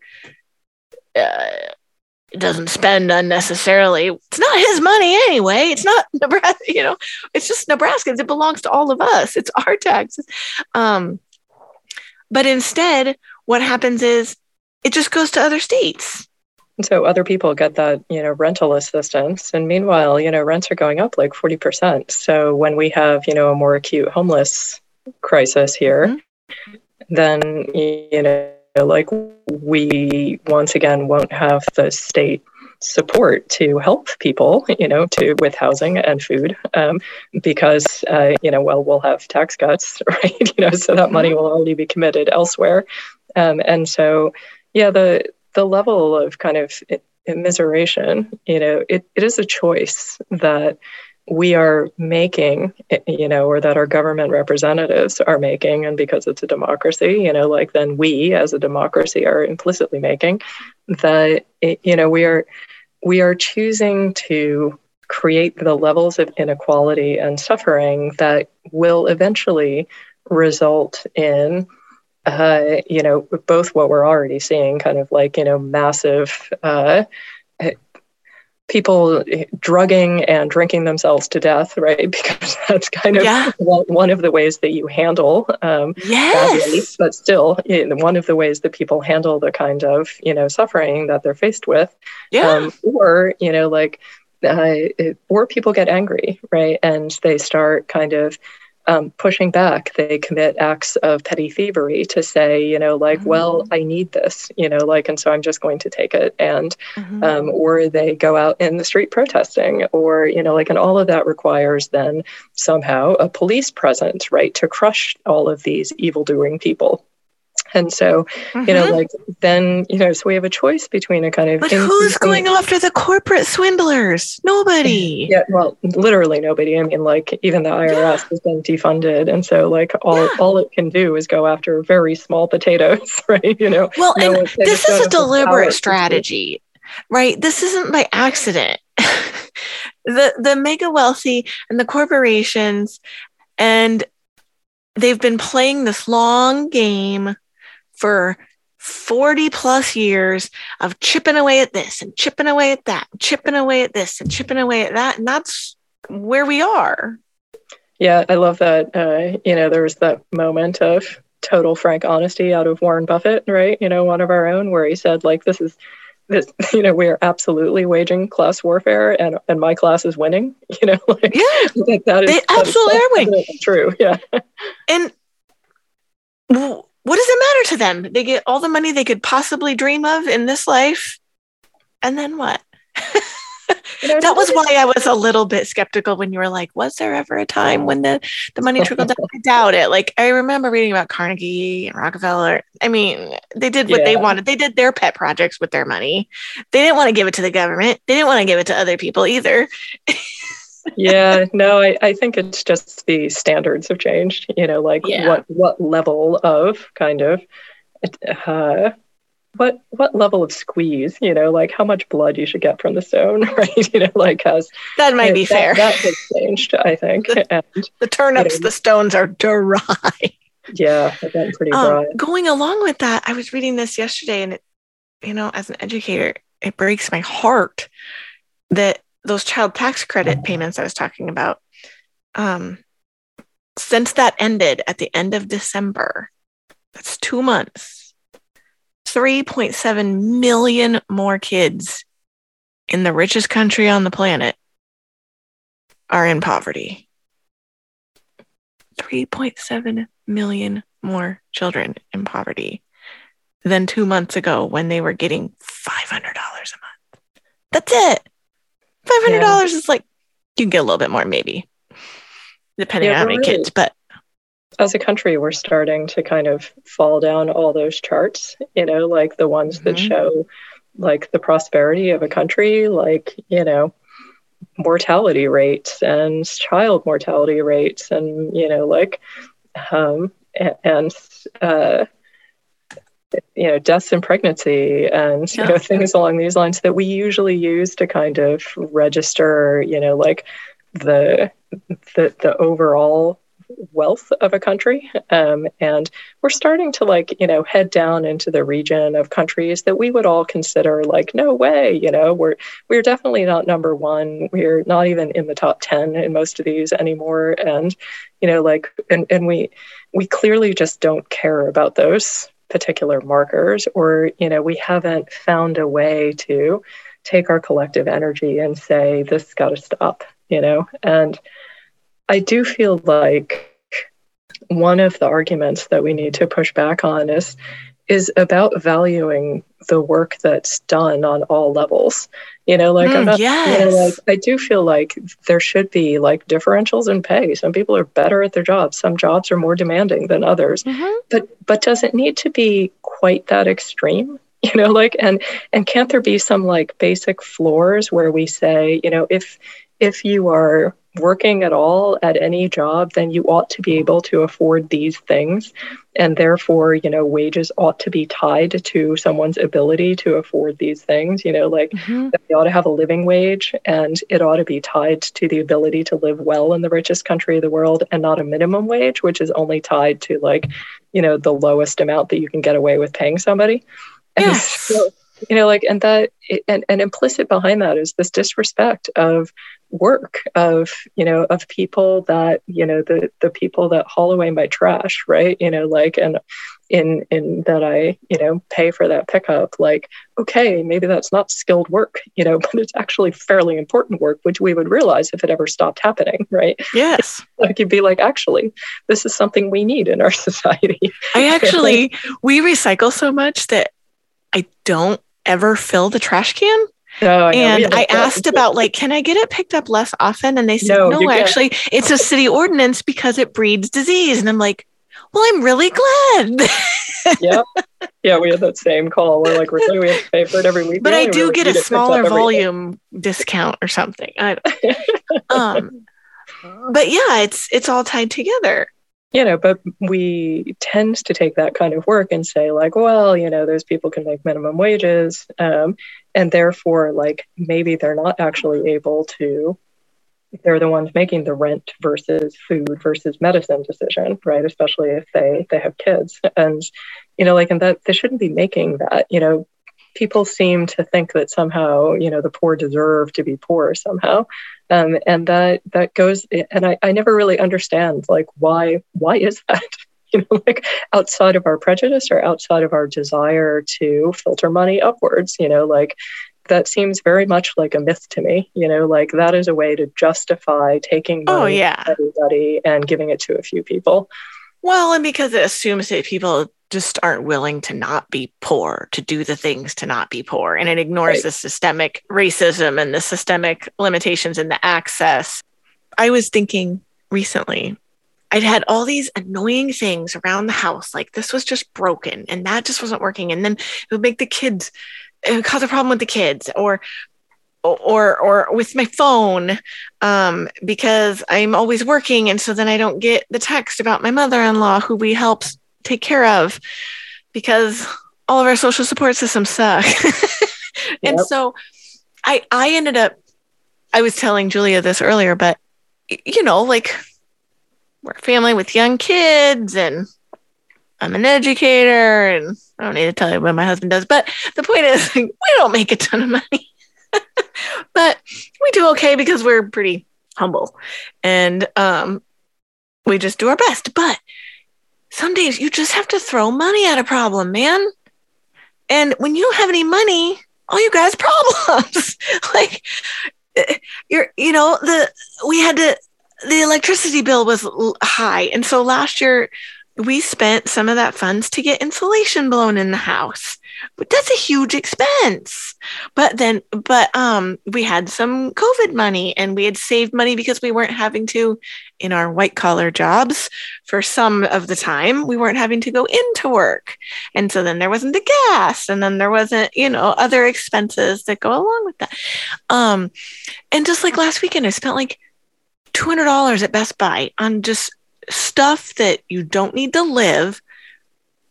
uh, doesn't spend unnecessarily. It's not his money anyway. It's not Nebraska, you know, it's just Nebraskans. It belongs to all of us. It's our taxes. Um, but instead, what happens is it just goes to other states. So other people get that, you know, rental assistance. And meanwhile, you know, rents are going up like forty percent. So when we have, you know, a more acute homeless crisis here, mm-hmm. then, you know, like we once again won't have the state support to help people, you know, to with housing and food, um, because, uh, you know, well, we'll have tax cuts, right? You know, so that money will already be committed elsewhere. Um, and so, yeah, the, the level of kind of immiseration, you know, it, it is a choice that we are making, you know, or that our government representatives are making. And because it's a democracy, you know, like then we as a democracy are implicitly making that, it, you know, we are, we are choosing to create the levels of inequality and suffering that will eventually result in Uh, you know, both what we're already seeing, kind of like, you know, massive uh, people drugging and drinking themselves to death, right? Because that's kind of yeah. one, one of the ways that you handle. Um, yes. Families, but still, you know, one of the ways that people handle the kind of, you know, suffering that they're faced with. Yeah. Um, or, you know, like, uh, or people get angry, right? And they start kind of Um, pushing back, they commit acts of petty thievery to say, you know, like, mm-hmm. well, I need this, you know, like, and so I'm just going to take it. And, mm-hmm. um, or they go out in the street protesting, or, you know, like, and all of that requires then somehow a police presence, right, to crush all of these evildoing people. And so, mm-hmm. you know, like, then, you know, so we have a choice between a kind of... But who's going after the corporate swindlers? Nobody. Yeah, well, literally nobody. I mean, like, even the I R S yeah. has been defunded. And so, like, all yeah. all it can do is go after very small potatoes, right? You know? Well, no, and this is a deliberate strategy, right? This isn't by accident. the The mega wealthy and the corporations, and they've been playing this long game for forty plus years of chipping away at this and chipping away at that, chipping away at this and chipping away at that. And that's where we are. Yeah, I love that. Uh, you know, there was that moment of total frank honesty out of Warren Buffett, right? You know, one of our own, where he said, like, this is this, you know, we are absolutely waging class warfare, and, and my class is winning, you know, like, yeah, like that is, they absolutely that is, are winning. True. Yeah. And w- what does it matter to them? They get all the money they could possibly dream of in this life. And then what? That was why I was a little bit skeptical when you were like, was there ever a time when the, the money trickled down? I doubt it. Like, I remember reading about Carnegie and Rockefeller. I mean, they did what yeah. they wanted. They did their pet projects with their money. They didn't want to give it to the government. They didn't want to give it to other people either. yeah, no, I, I think it's just the standards have changed, you know, like yeah. what, what level of kind of, uh, What what level of squeeze, you know, like how much blood you should get from the stone, right? You know, like has that might you know, be that, fair. That has changed, I think. The, and, the turnips, you know, the stones are dry. Yeah, I've been pretty dry. Um, going along with that, I was reading this yesterday, and it, you know, as an educator, it breaks my heart that those child tax credit payments I was talking about, um, since that ended at the end of December, that's two months. three point seven million more kids in the richest country on the planet are in poverty. three point seven million more children in poverty than two months ago when they were getting five hundred dollars a month. That's it. five hundred dollars yeah. is like, you can get a little bit more maybe, depending yeah, on how many really. kids, but as a country, we're starting to kind of fall down all those charts, you know, like the ones mm-hmm. that show like the prosperity of a country, like, you know, mortality rates and child mortality rates and, you know, like, um, and, uh, you know, deaths in pregnancy and, yeah. you know, things along these lines that we usually use to kind of register, you know, like, the the, the overall wealth of a country. Um, and we're starting to like, you know, head down into the region of countries that we would all consider like, no way, you know, we're, we're definitely not number one. We're not even in the top ten in most of these anymore. And, you know, like, and, and we, we clearly just don't care about those particular markers, or, you know, we haven't found a way to take our collective energy and say, this got to stop, you know? And I do feel like one of the arguments that we need to push back on is, is about valuing the work that's done on all levels. You know, like, mm, I'm not, yes. you know, like I do feel like there should be like differentials in pay. Some people are better at their jobs. Some jobs are more demanding than others. Mm-hmm. But but does it need to be quite that extreme? You know, like, and and can't there be some like basic floors where we say, you know, if if you are working at all at any job, then you ought to be able to afford these things. And therefore, you know, wages ought to be tied to someone's ability to afford these things, you know, like mm-hmm. they ought to have a living wage and it ought to be tied to the ability to live well in the richest country of the world, and not a minimum wage, which is only tied to like, you know, the lowest amount that you can get away with paying somebody. Yes. And so, you know, like, and that, and, and implicit behind that is this disrespect of work, of, you know, of people that, you know, the the people that haul away my trash, right? You know, like, and in in that I, you know, pay for that pickup, like, okay, maybe that's not skilled work, you know, but it's actually fairly important work, which we would realize if it ever stopped happening, right? Yes. Like, you'd be like, actually, this is something we need in our society. I actually, we recycle so much that I don't ever fill the trash can. No, I and I asked about like, can I get it picked up less often? And they said, no, no actually, it's a city ordinance because it breeds disease. And I'm like, well, I'm really glad. Yeah. Yeah. We had that same call. We're like, really, we have to pay for it every week. But I do really get a smaller volume day. discount or something. I don't um, but yeah, it's, it's all tied together. You know, but we tend to take that kind of work and say like, well, you know, those people can make minimum wages. Um, and therefore, like, maybe they're not actually able to, they're the ones making the rent versus food versus medicine decision, right? Especially if they, they have kids. And, you know, like, and that they shouldn't be making that, you know. People seem to think that somehow, you know, the poor deserve to be poor somehow. Um, and that, that goes, and I, I never really understand, like, why, why is that? You know, like, outside of our prejudice or outside of our desire to filter money upwards, you know, like, that seems very much like a myth to me, you know, like, that is a way to justify taking money oh, yeah. from everybody and giving it to a few people. Well, and because it assumes that people just aren't willing to not be poor, to do the things to not be poor. And it ignores right. the systemic racism and the systemic limitations in the access. I was thinking recently, I'd had all these annoying things around the house. Like, this was just broken and that just wasn't working. And then it would make the kids, it would cause a problem with the kids or or or with my phone um, because I'm always working. And so then I don't get the text about my mother-in-law who we helped take care of because all of our social support systems suck. And yep. so I, I ended up, I was telling Julia this earlier, but you know, like, we're a family with young kids and I'm an educator and I don't need to tell you what my husband does, but the point is, like, we don't make a ton of money, but we do okay because we're pretty humble and um, we just do our best. But some days you just have to throw money at a problem, man. And when you don't have any money, all you guys problems. Like, you're, you know, the, we had to, the electricity bill was high. And so last year we spent some of that funds to get insulation blown in the house, but that's a huge expense. But then, but um, we had some COVID money and we had saved money because we weren't having to, in our white collar jobs for some of the time, we weren't having to go into work. And so then there wasn't the gas and then there wasn't, you know, other expenses that go along with that. Um, and just like last weekend, I spent like two hundred dollars at Best Buy on just stuff that you don't need to live,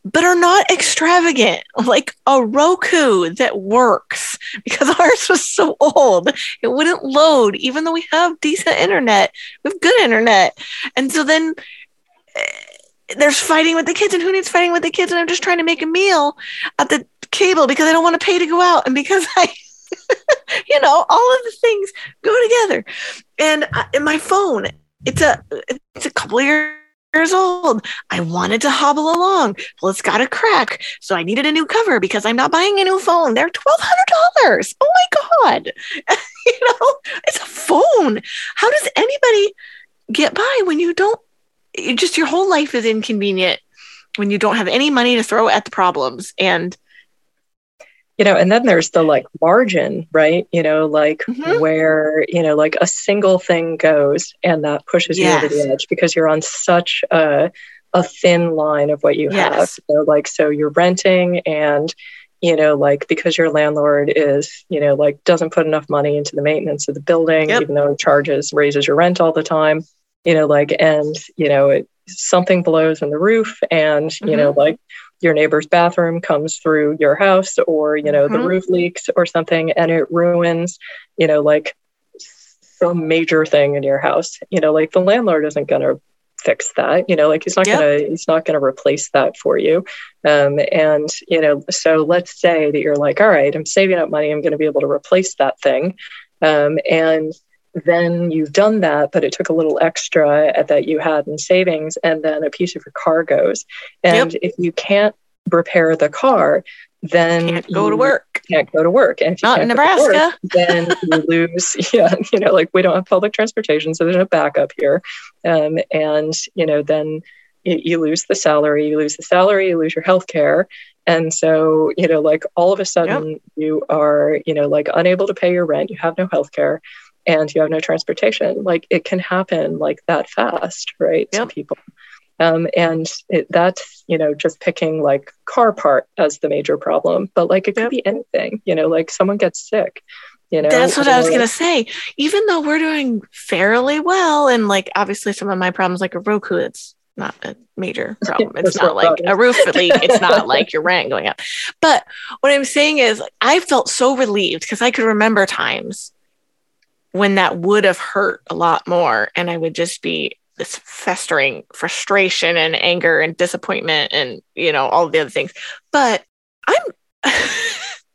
but are not extravagant, like a Roku that works, because ours was so old. It wouldn't load, even though we have decent internet. We have good internet. And so then there's fighting with the kids, and who needs fighting with the kids? And I'm just trying to make a meal at the table because I don't want to pay to go out. And because I, you know, all of the things go together. And, I, and my phone, it's a, it's a couple of years years old. I wanted to hobble along. Well, it's got a crack. So I needed a new cover because I'm not buying a new phone. They're twelve hundred dollars. Oh my God. You know, it's a phone. How does anybody get by when you don't, you just, your whole life is inconvenient when you don't have any money to throw at the problems? And, you know, and then there's the like margin, right? You know, like mm-hmm. where, you know, like a single thing goes and that pushes yes. you over the edge because you're on such a, a thin line of what you yes. have. So like, so you're renting and, you know, like because your landlord is, you know, like doesn't put enough money into the maintenance of the building, yep. even though it charges, raises your rent all the time, you know, like, and, you know, it, something blows in the roof and, you mm-hmm. know, like, your neighbor's bathroom comes through your house or, you know, mm-hmm. the roof leaks or something and it ruins, you know, like some major thing in your house, you know, like the landlord isn't going to fix that, you know, like he's not yep. going to, he's not going to replace that for you. Um, and, you know, so let's say that you're like, all right, I'm saving up money. I'm going to be able to replace that thing. Um, and then you've done that, but it took a little extra that you had in savings, and then a piece of your car goes. And yep. if you can't repair the car, then can't go you to work. Can't go to work. And if you not in Nebraska, work, then you lose. Yeah, you know, like we don't have public transportation, so there's no backup here. Um, and you know, then you, you lose the salary. You lose the salary. You lose your health care. And so, you know, like all of a sudden, yep. you are, you know, like unable to pay your rent. You have no health care. And you have no transportation. Like it can happen like that fast, right? Yep. To people. Um, and it, that's, you know, just picking like car part as the major problem, but like it could yep. be anything, you know, like someone gets sick, you know? That's what I was going to say. Even though we're doing fairly well. And like, obviously some of my problems, like a Roku, it's not a major problem. It's not like problem. A roof leak. It's not like your rent going up. But what I'm saying is like, I felt so relieved because I could remember times when that would have hurt a lot more. And I would just be this festering frustration and anger and disappointment and, you know, all the other things. But I'm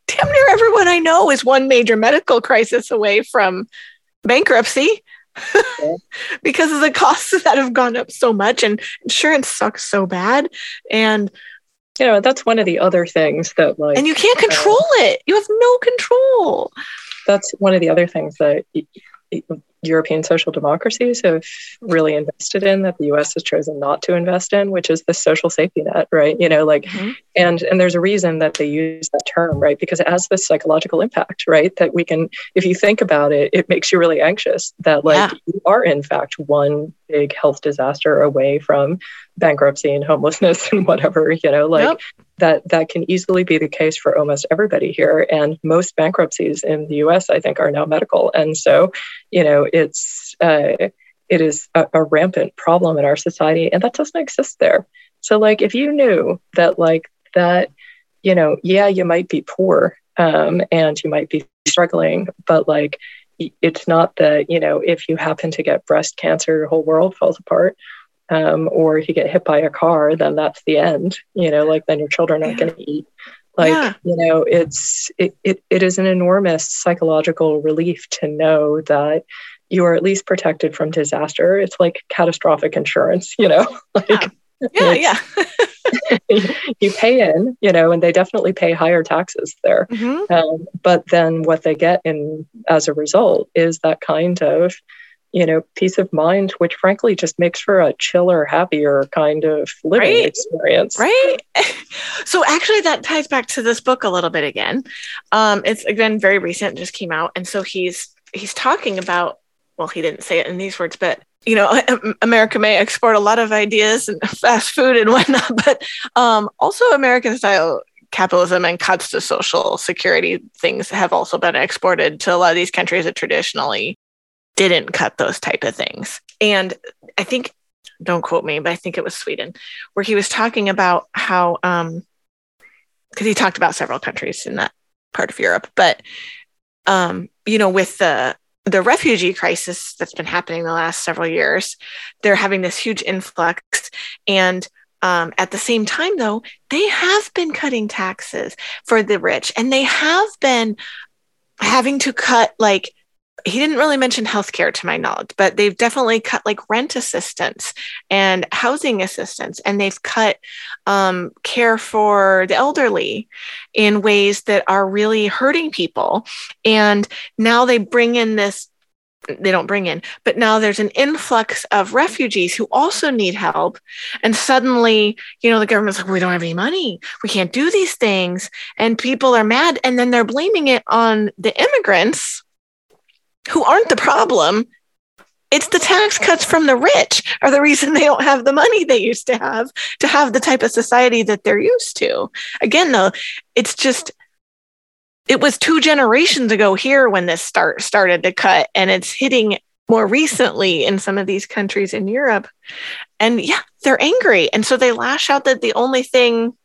damn near everyone I know is one major medical crisis away from bankruptcy yeah. because of the costs that have gone up so much and insurance sucks so bad. And you know, that's one of the other things that like, and you can't control uh, it. You have no control. That's one of the other things that European social democracies have really invested in that the U S has chosen not to invest in, which is the social safety net, right? You know, like, mm-hmm. and, and there's a reason that they use that term, right? Because it has this psychological impact, right? That we can, if you think about it, it makes you really anxious that like yeah. you are in fact one big health disaster away from bankruptcy and homelessness and whatever, you know, like yep. that, that can easily be the case for almost everybody here. And most bankruptcies in the U S, I think, are now medical. And so, you know, it's, uh, it is a, a rampant problem in our society and that doesn't exist there. So like, if you knew that like that, you know, yeah, you might be poor um, and you might be struggling, but like, it's not that, you know, if you happen to get breast cancer, your whole world falls apart. Um, or if you get hit by a car, then that's the end, you know, like then your children aren't yeah. going to eat. Like, yeah. you know, it's, it, it, it is an enormous psychological relief to know that you are at least protected from disaster. It's like catastrophic insurance, you know, like, yeah. Yeah, yeah. You pay in, you know, and they definitely pay higher taxes there. Mm-hmm. Um, but then what they get in as a result is that kind of, you know, peace of mind, which frankly just makes for a chiller, happier kind of living right? experience. Right. So actually that ties back to this book a little bit again. Um, it's again, very recent, just came out. And so he's, he's talking about, well, he didn't say it in these words, but you know, America may export a lot of ideas and fast food and whatnot, but um, also American style capitalism and cuts to social security things have also been exported to a lot of these countries that traditionally didn't cut those type of things. And I think don't quote me, but I think it was Sweden, where he was talking about how, um, because he talked about several countries in that part of Europe, but, um, you know, with the the refugee crisis that's been happening the last several years, they're having this huge influx. And um, at the same time, though, they have been cutting taxes for the rich, and they have been having to cut, like, he didn't really mention healthcare to my knowledge, but they've definitely cut like rent assistance and housing assistance. And they've cut um, care for the elderly in ways that are really hurting people. And now they bring in this, they don't bring in, but now there's an influx of refugees who also need help. And suddenly, you know, the government's like, we don't have any money. We can't do these things. And people are mad. And then they're blaming it on the immigrants, who aren't the problem. It's the tax cuts from the rich are the reason they don't have the money they used to have to have the type of society that they're used to. Again, though, it's just, it was two generations ago here when this start started to cut, and it's hitting more recently in some of these countries in Europe. And yeah, they're angry. And so they lash out that the only thing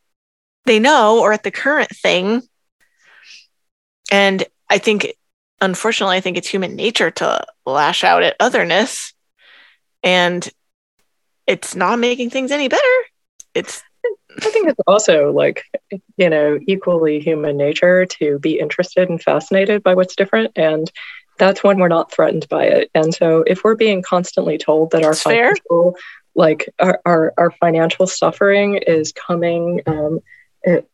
they know, or at the current thing. And I think Unfortunately, I think it's human nature to lash out at otherness, and it's not making things any better. It's I think it's also like, you know, equally human nature to be interested and fascinated by what's different. And that's when we're not threatened by it. And so if we're being constantly told that our financial, like our, our, our financial suffering is coming um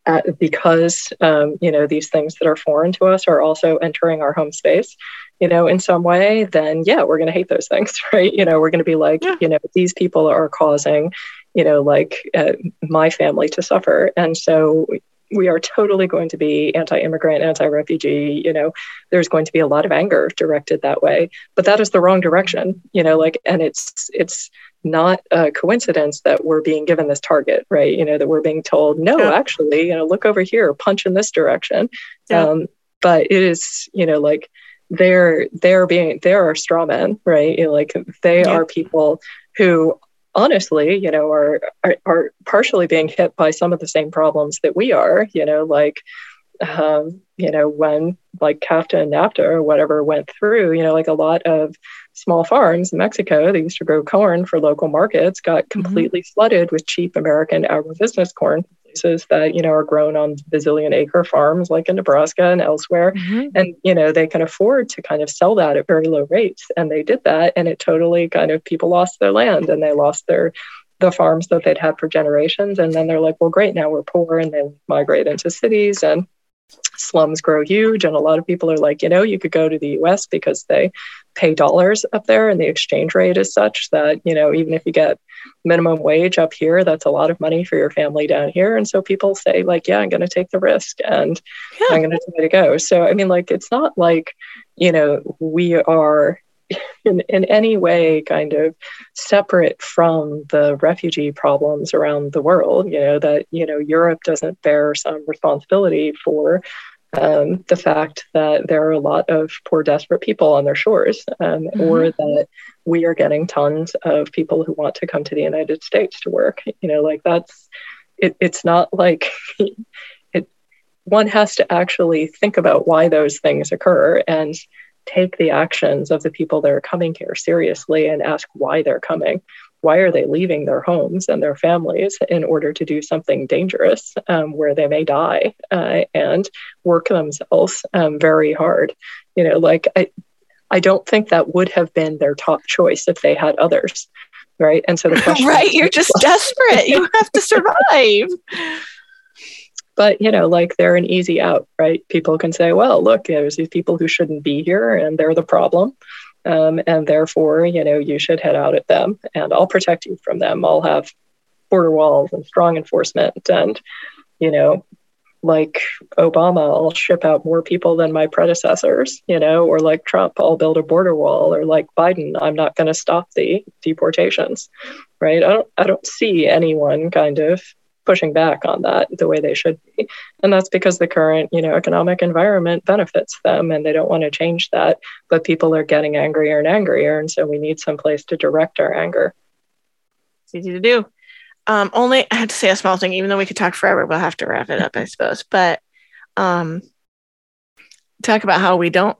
At, because, um, you know, these things that are foreign to us are also entering our home space, you know, in some way, then, yeah, we're going to hate those things, right? You know, we're going to be like, yeah. you know, these people are causing, you know, like uh, my family to suffer. And so we are totally going to be anti-immigrant, anti-refugee, you know, there's going to be a lot of anger directed that way, but that is the wrong direction, you know, like, and it's, it's, not a coincidence that we're being given this target, right? You know, that we're being told, no, yeah. actually, you know, look over here, punch in this direction. Yeah. Um, but it is, you know, like they're, they're being, there are straw men, right? You know, like they yeah. are people who honestly, you know, are, are, are partially being hit by some of the same problems that we are, you know, like, um, you know, when like CAFTA and NAFTA or whatever went through, you know, like a lot of small farms in Mexico that used to grow corn for local markets got completely mm-hmm. flooded with cheap American agribusiness corn, places that, you know, are grown on bazillion acre farms like in Nebraska and elsewhere. Mm-hmm. And, you know, they can afford to kind of sell that at very low rates. And they did that. And it totally kind of people lost their land and they lost their the farms that they'd had for generations. And then they're like, well, great, now we're poor. And they migrate into cities and slums grow huge. And a lot of people are like, you know, you could go to the U S because they pay dollars up there and the exchange rate is such that, you know, even if you get minimum wage up here, that's a lot of money for your family down here. And so people say like, yeah, I'm going to take the risk and yeah. I'm going to try to go. So, I mean, like, it's not like, you know, we are in, in any way kind of separate from the refugee problems around the world, you know, that, you know, Europe doesn't bear some responsibility for um, the fact that there are a lot of poor, desperate people on their shores, um, mm-hmm. or that we are getting tons of people who want to come to the United States to work, you know, like that's, it, it's not like it, one has to actually think about why those things occur and take the actions of the people that are coming here seriously and ask why they're coming. Why are they leaving their homes and their families in order to do something dangerous um, where they may die uh, and work themselves um, very hard? You know, like I, I don't think that would have been their top choice if they had others, right? And so the question, right? You're just desperate. You have to survive. But, you know, like they're an easy out, right? People can say, well, look, there's these people who shouldn't be here and they're the problem. Um, and therefore, you know, you should head out at them and I'll protect you from them. I'll have border walls and strong enforcement. And, you know, like Obama, I'll ship out more people than my predecessors, you know, or like Trump, I'll build a border wall, or like Biden, I'm not going to stop the deportations, right? I don't, I don't see anyone kind of pushing back on that the way they should be. And that's because the current, you know, economic environment benefits them and they don't want to change that, but people are getting angrier and angrier. And so we need some place to direct our anger. It's easy to do. Um, only, I had to say a small thing, even though we could talk forever, we'll have to wrap it up, I suppose. But um, talk about how we don't,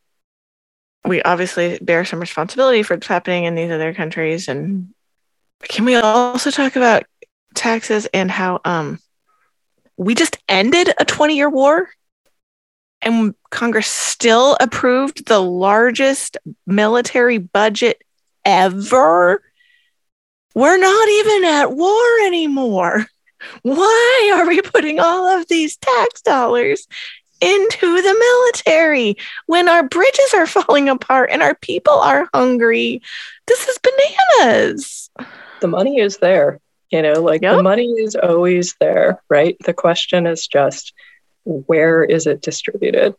we obviously bear some responsibility for what's happening in these other countries. And can we also talk about taxes and how um, we just ended a twenty-year war and Congress still approved the largest military budget ever? We're not even at war anymore. Why are we putting all of these tax dollars into the military when our bridges are falling apart and our people are hungry? This is bananas. The money is there, you know, like yep. The money is always there, right? The question is just, where is it distributed?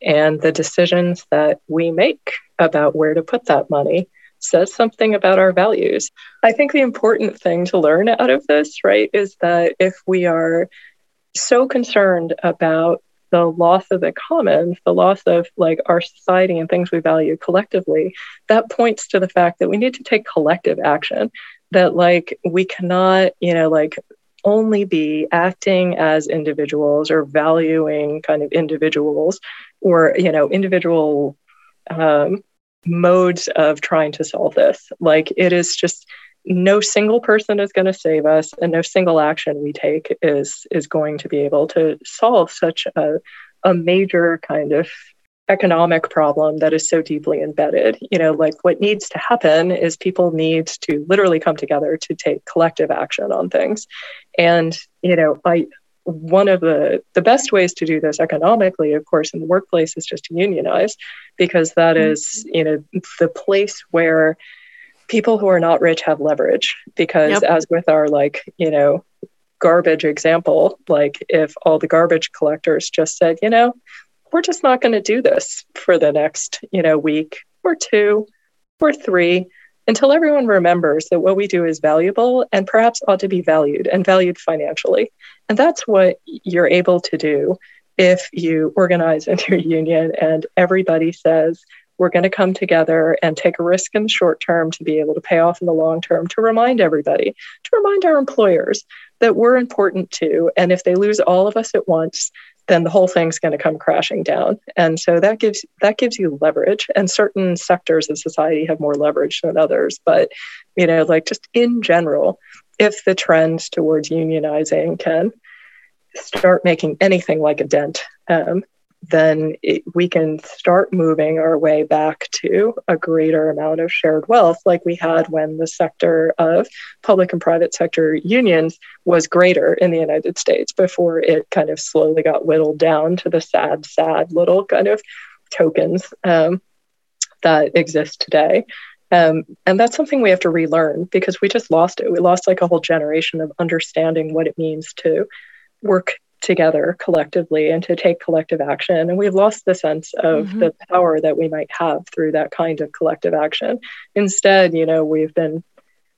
And the decisions that we make about where to put that money says something about our values. I think the important thing to learn out of this, right, is that if we are so concerned about the loss of the commons, the loss of like our society and things we value collectively, that points to the fact that we need to take collective action, that like we cannot, you know, like only be acting as individuals or valuing kind of individuals or, you know, individual um, modes of trying to solve this. Like it is just no single person is going to save us, and no single action we take is is going to be able to solve such a, a major kind of economic problem that is so deeply embedded. You know, like what needs to happen is people need to literally come together to take collective action on things. And, you know, I one of the, the best ways to do this economically, of course, in the workplace is just to unionize, because that mm-hmm. is, you know, the place where people who are not rich have leverage, because yep. as with our like, you know, garbage example, like if all the garbage collectors just said, you know, we're just not going to do this for the next, you know, week or two or three until everyone remembers that what we do is valuable and perhaps ought to be valued and valued financially. And that's what you're able to do if you organize into a union and everybody says, we're going to come together and take a risk in the short term to be able to pay off in the long term, to remind everybody, to remind our employers that we're important too. And if they lose all of us at once, then the whole thing's going to come crashing down. And so that gives that gives you leverage. And certain sectors of society have more leverage than others. But, you know, like just in general, if the trends towards unionizing can start making anything like a dent, um, then it, we can start moving our way back to a greater amount of shared wealth like we had when the sector of public and private sector unions was greater in the United States before it kind of slowly got whittled down to the sad, sad little kind of tokens um, that exist today. Um, and that's something we have to relearn, because we just lost it. We lost like a whole generation of understanding what it means to work together collectively and to take collective action. And we've lost the sense of mm-hmm. the power that we might have through that kind of collective action. Instead, you know, we've been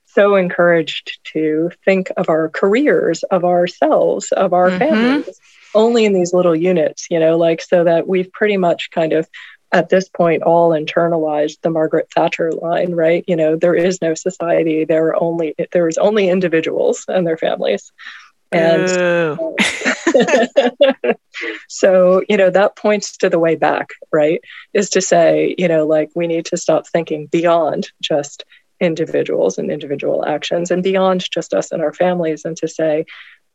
so encouraged to think of our careers, of ourselves, of our mm-hmm. families, only in these little units, you know, like, so that we've pretty much kind of at this point all internalized the Margaret Thatcher line, right? You know, there is no society. There are only, there is only individuals and their families. And oh. So, you know, that points to the way back, right, is to say, you know, like we need to stop thinking beyond just individuals and individual actions and beyond just us and our families, and to say,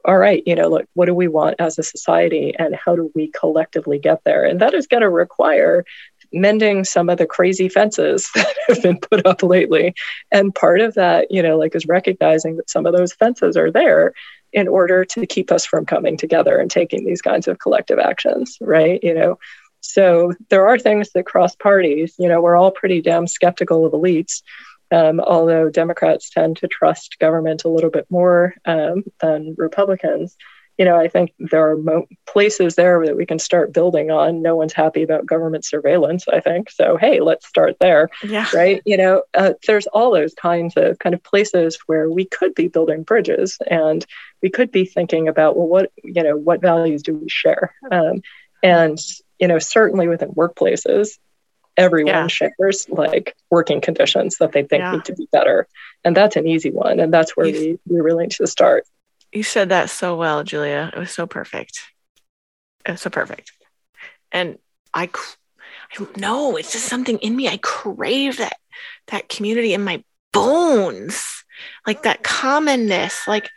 all right, you know, look, what do we want as a society and how do we collectively get there? And that is going to require mending some of the crazy fences that have been put up lately. And part of that, you know, like is recognizing that some of those fences are there in order to keep us from coming together and taking these kinds of collective actions, right? You know, so there are things that cross parties. You know, we're all pretty damn skeptical of elites, um, although Democrats tend to trust government a little bit more um, than Republicans. You know, I think there are mo- places there that we can start building on. No one's happy about government surveillance, I think. So, hey, let's start there, yeah. right? You know, uh, there's all those kinds of kind of places where we could be building bridges, and we could be thinking about, well, what, you know, what values do we share? Um, and, you know, certainly within workplaces, everyone yeah. shares like working conditions that they think yeah. need to be better. And that's an easy one. And that's where you, we, we really need to start. You said that so well, Julia. It was so perfect. It was so perfect. And I, I don't know, it's just something in me. I crave that, that community in my bones, like that commonness. Like,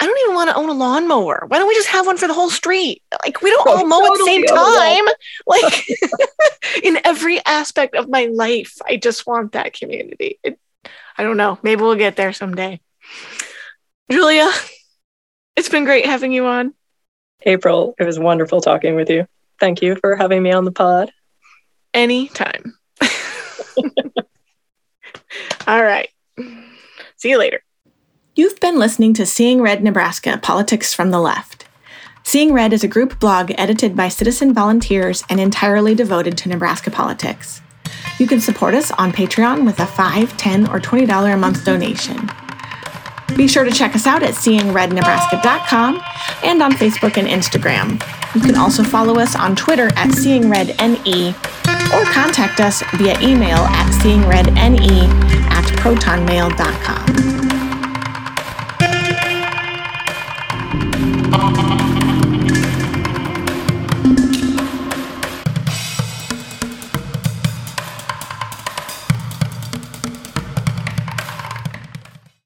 I don't even want to own a lawnmower. Why don't we just have one for the whole street? Like, we don't oh, all mow totally at the same time. Like, in every aspect of my life, I just want that community. It, I don't know. Maybe we'll get there someday. Julia, it's been great having you on. April, it was wonderful talking with you. Thank you for having me on the pod. Anytime. All right. See you later. You've been listening to Seeing Red Nebraska, Politics from the Left. Seeing Red is a group blog edited by citizen volunteers and entirely devoted to Nebraska politics. You can support us on Patreon with a five dollars, ten dollars, or twenty dollars a month donation. Be sure to check us out at seeing red nebraska dot com and on Facebook and Instagram. You can also follow us on Twitter at seeing red N E or contact us via email at seeing red N E at proton mail dot com.